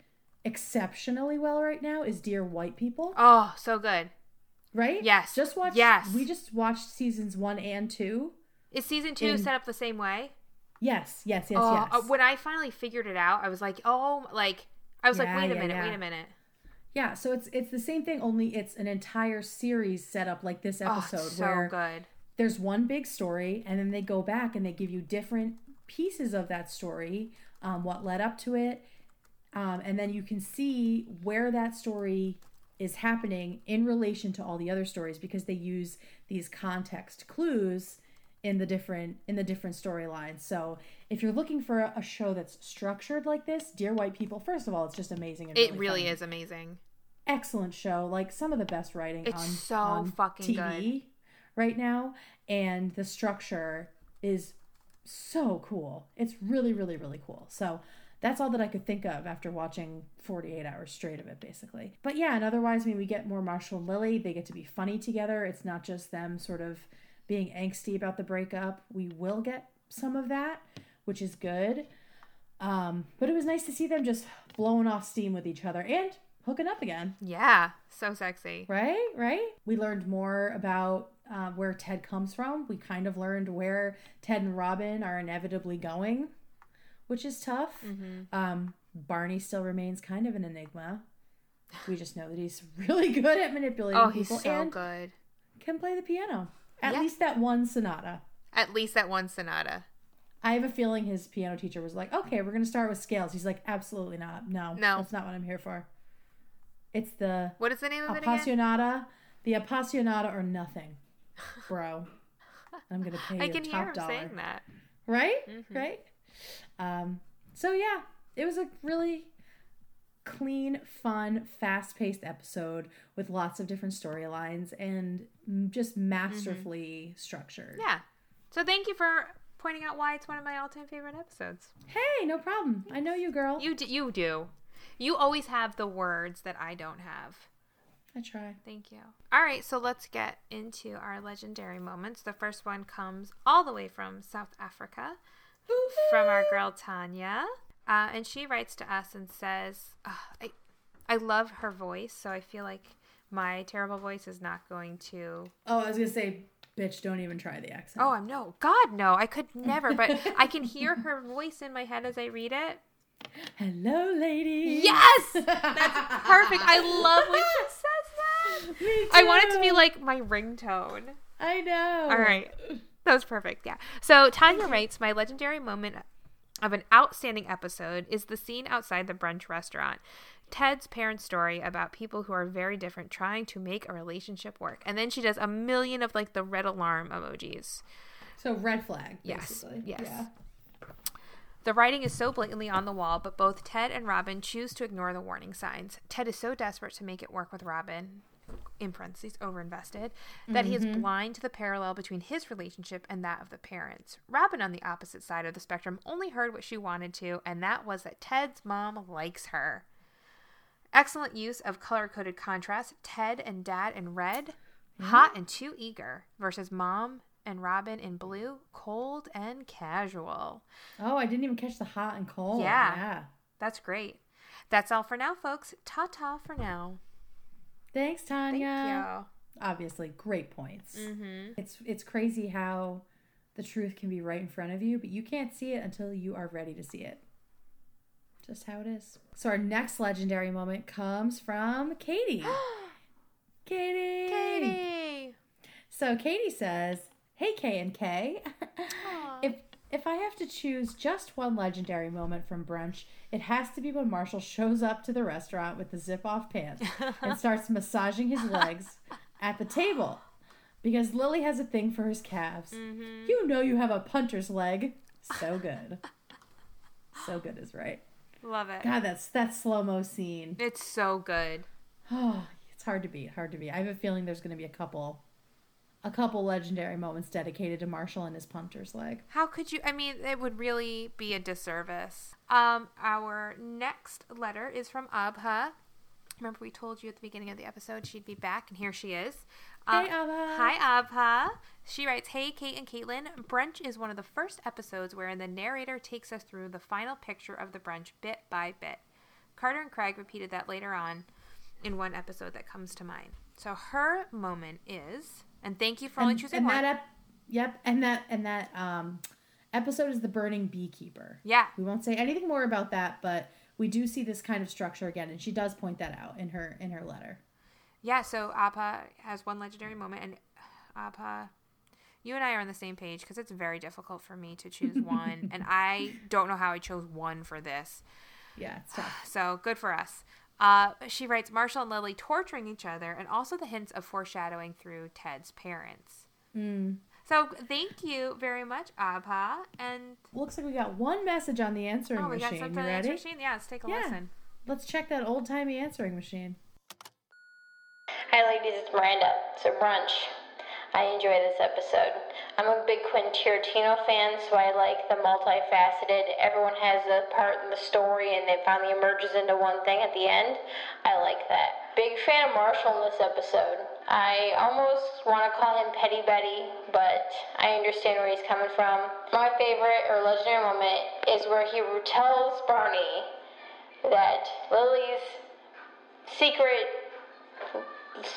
exceptionally well right now is Dear White People. Oh, so good. Right? Yes. Just watched. Yes. We just watched seasons 1 and 2. Is season 2 set up the same way? Yes. Oh, yes. When I finally figured it out, I was like, oh, like, I was like, wait a minute. Yeah, so it's the same thing, only it's an entire series set up like this episode. Oh, it's so where good. There's one big story, and then they go back and they give you different pieces of that story, what led up to it, and then you can see where that story is happening in relation to all the other stories, because they use these context clues in the different storylines. So if you're looking for a show that's structured like this, Dear White People, first of all, it's just amazing. And it really is amazing. Excellent show. Like, some of the best writing on fucking TV good right now. And the structure is so cool. It's really, really, really cool. So that's all that I could think of after watching 48 hours straight of it, basically. But yeah, and otherwise, I mean, we get more Marshall and Lily. They get to be funny together. It's not just them sort of being angsty about the breakup. We will get some of that, which is good. But it was nice to see them just blowing off steam with each other and hooking up again. Yeah, so sexy. Right? We learned more about where Ted comes from. We kind of learned where Ted and Robin are inevitably going, which is tough. Mm-hmm. Barney still remains kind of an enigma. We just know that he's really good at manipulating people. Oh, he's so good. Can play the piano. At least that one sonata. I have a feeling his piano teacher was like, okay, we're going to start with scales. He's like, absolutely not. No. That's not what I'm here for. It's the... What is the name of it again? Appassionata. The Appassionata or nothing, bro. I'm going to pay you top dollar. I can hear him saying that. Right? Mm-hmm. Right? So, yeah. It was a really clean, fun, fast-paced episode with lots of different storylines and just masterfully structured. Yeah. So thank you for pointing out why it's one of my all-time favorite episodes. Hey, no problem. Thanks. I know you, girl. You do. You always have the words that I don't have. I try. Thank you. All right, so let's get into our legendary moments. The first one comes all the way from South Africa, from our girl Tanya. And she writes to us and says, I love her voice, so I feel like my terrible voice is not going to... Oh, I was going to say, bitch, don't even try the accent. Oh, no. God, no. I could never, but I can hear her voice in my head as I read it. Hello, lady. Yes! That's perfect. I love when she says that. Me too. I want it to be like my ringtone. I know. All right. That was perfect, yeah. So Tanya writes, my legendary moment of an outstanding episode is the scene outside the brunch restaurant. Ted's parents' story about people who are very different trying to make a relationship work. And then she does a million of, like, the red alarm emojis. So red flag, basically. Yes. Yeah. The writing is so blatantly on the wall, but both Ted and Robin choose to ignore the warning signs. Ted is so desperate to make it work with Robin, in parentheses, overinvested, that he is blind to the parallel between his relationship and that of the parents. Robin, on the opposite side of the spectrum, only heard what she wanted to, and that was that Ted's mom likes her. Excellent use of color-coded contrast, Ted and Dad in red, hot and too eager, versus Mom and Robin in blue, cold and casual. Oh, I didn't even catch the hot and cold. Yeah. That's great. That's all for now, folks. Ta-ta for now. Thanks, Tanya. Thank you. Obviously, great points. Mm-hmm. It's crazy how the truth can be right in front of you, but you can't see it until you are ready to see it. Just how it is. So our next legendary moment comes from Katie. Katie! So Katie says, hey, K and K. If I have to choose just one legendary moment from brunch, it has to be when Marshall shows up to the restaurant with the zip-off pants and starts massaging his legs at the table. Because Lily has a thing for his calves. Mm-hmm. You know you have a punter's leg. So good. So good is right. Love it. God, that slow-mo scene. It's so good. Oh, it's It's hard to beat. I have a feeling there's going to be a couple legendary moments dedicated to Marshall and his punter's leg. How could you? I mean, it would really be a disservice. Our next letter is from Abha. Remember we told you at the beginning of the episode she'd be back, and here she is. Hey, Abha. Hi, Abha. She writes, "Hey, Kate and Caitlin. Brunch is one of the first episodes wherein the narrator takes us through the final picture of the brunch bit by bit. Carter and Craig repeated that later on in one episode that comes to mind." So her moment is... And thank you for only choosing one. And that episode is The Burning Beekeeper. Yeah. We won't say anything more about that, but we do see this kind of structure again, and she does point that out in her letter. Yeah, so Appa has one legendary moment, and Appa, you and I are on the same page because it's very difficult for me to choose one, and I don't know how I chose one for this. Yeah, it's tough. So good for us. She writes, "Marshall and Lily torturing each other, and also the hints of foreshadowing through Ted's parents." Mm. So thank you very much, Abha. And looks like we got one message on the answering machine. We got something on the answering machine? Yeah, let's take a listen. Let's check that old-timey answering machine. "Hi, ladies. It's Miranda. It's a brunch. I enjoy this episode. I'm a big Quentin Tarantino fan, so I like the multifaceted. Everyone has a part in the story, and it finally emerges into one thing at the end. I like that. Big fan of Marshall in this episode. I almost want to call him Petty Betty, but I understand where he's coming from. My favorite or legendary moment is where he tells Barney that Lily's secret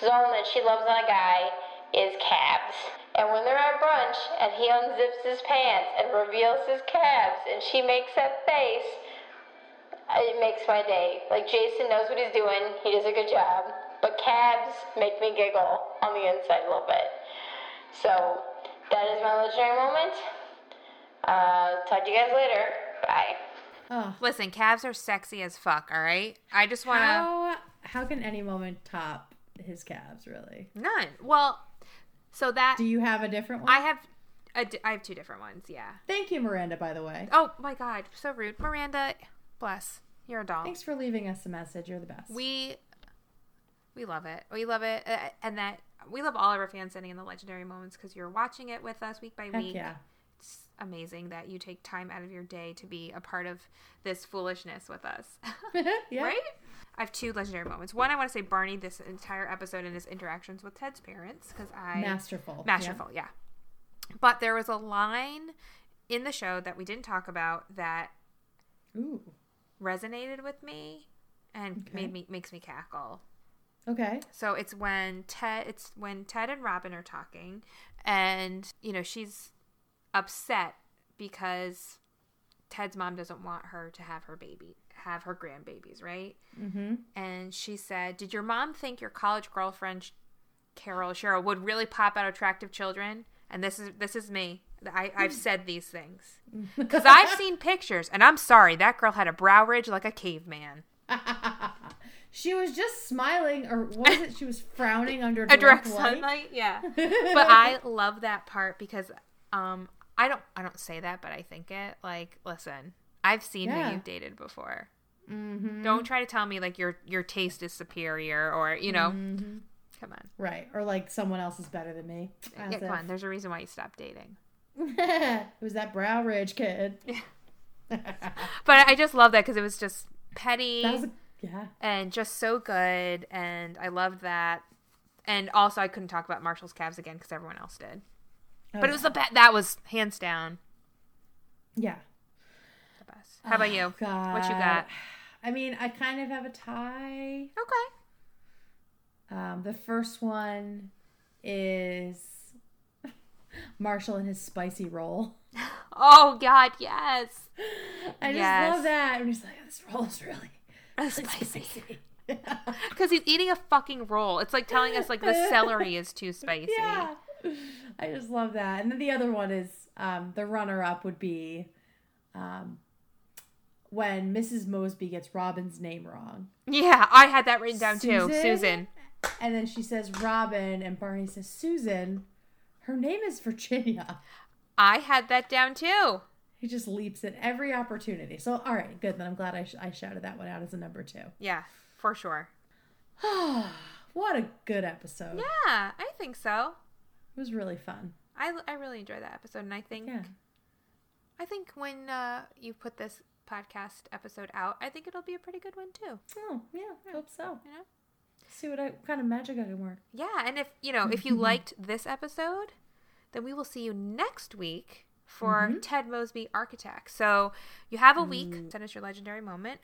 zone that she loves on a guy is calves. And when they're at brunch and he unzips his pants and reveals his calves and she makes that face, it makes my day. Like, Jason knows what he's doing. He does a good job. But calves make me giggle on the inside a little bit. So that is my legendary moment. Talk to you guys later. Bye." Oh. Listen, calves are sexy as fuck, all right? I just want to... How can any moment top his calves, really? None. Well, so that... Do you have a different one? I have two different ones, yeah. Thank you, Miranda, by the way. Oh, my God. So rude. Miranda, bless. You're a doll. Thanks for leaving us a message. You're the best. We love it. We love it. And that we love all of our fans sending in the legendary moments because you're watching it with us week by week. Yeah. It's amazing that you take time out of your day to be a part of this foolishness with us. Yeah. Right? I have two legendary moments. One, I want to say Barney, this entire episode and his interactions with Ted's parents. Masterful, yeah. But there was a line in the show that we didn't talk about that resonated with me and makes me cackle. Okay. So it's when Ted and Robin are talking, and she's upset because Ted's mom doesn't want her to have her grandbabies, right? Mm-hmm. And she said, "Did your mom think your college girlfriend Cheryl would really pop out attractive children?" And this is me. I've said these things because I've seen pictures, and I'm sorry, that girl had a brow ridge like a caveman. She was just smiling, or was it she was frowning under direct sunlight? Yeah. But I love that part because I don't say that, but I think it. Like, listen, I've seen who you've dated before. Mm-hmm. Don't try to tell me like your taste is superior or, mm-hmm. Come on. Right. Or like someone else is better than me. Yeah, come on. There's a reason why you stopped dating. It was that brow ridge kid. But I just love that because it was just petty. Yeah. And just so good. And I loved that. And also, I couldn't talk about Marshall's calves again because everyone else did. Oh, but it was the best. That was hands down. Yeah. The best. How about you? God. What you got? I mean, I kind of have a tie. Okay. The first one is Marshall and his spicy roll. Oh, God. Yes. I just love that. And he's like, "This roll is really... spicy. Because he's eating a fucking roll. It's like telling us like the celery is too spicy. Yeah. I just love that. And then the other one is the runner-up would be when Mrs. Mosby gets Robin's name wrong. Yeah, I had that written down too. Susan. And then she says Robin, and Barney says Susan. Her name is Virginia. I had that down too. He just leaps at every opportunity. So, all right, good. Then I'm glad I shouted that one out as a number two. Yeah, for sure. What a good episode. Yeah, I think so. It was really fun. I really enjoyed that episode, and I think I think when you put this podcast episode out, I think it'll be a pretty good one too. Oh yeah, I hope so. You know, see what kind of magic I can work. Yeah, and if you liked this episode, then we will see you next week for Ted Mosby Architect. So you have a week. Send us your legendary moment.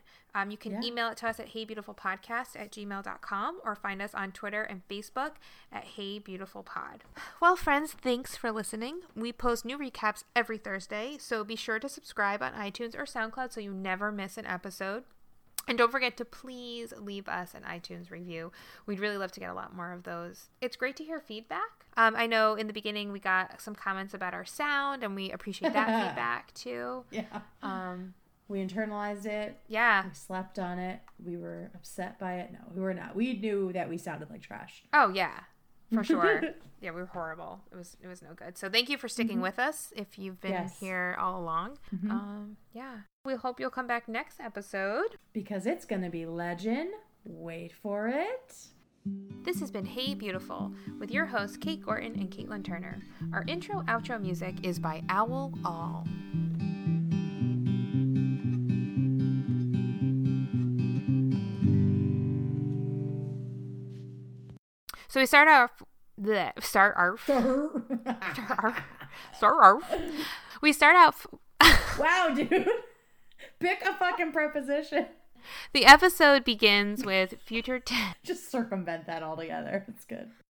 You can email it to us at heybeautifulpodcast@gmail.com or find us on Twitter and Facebook at heybeautifulpod. Well, friends, thanks for listening. We post new recaps every Thursday, so be sure to subscribe on iTunes or SoundCloud so you never miss an episode. And don't forget to please leave us an iTunes review. We'd really love to get a lot more of those. It's great to hear feedback. I know in the beginning we got some comments about our sound, and we appreciate that feedback too. Yeah. We internalized it. Yeah. We slept on it. We were upset by it. No, we were not. We knew that we sounded like trash. Oh, yeah. For sure. Yeah, we were horrible. It was no good. So thank you for sticking with us if you've been here all along. Yeah. We hope you'll come back next episode. Because it's going to be legend. Wait for it. This has been Hey Beautiful with your hosts Kate Gorton and Caitlin Turner. Our intro outro music is by Owl All. So we start out. Wow, dude. Pick a fucking preposition. The episode begins with future tense. Just circumvent that altogether. It's good.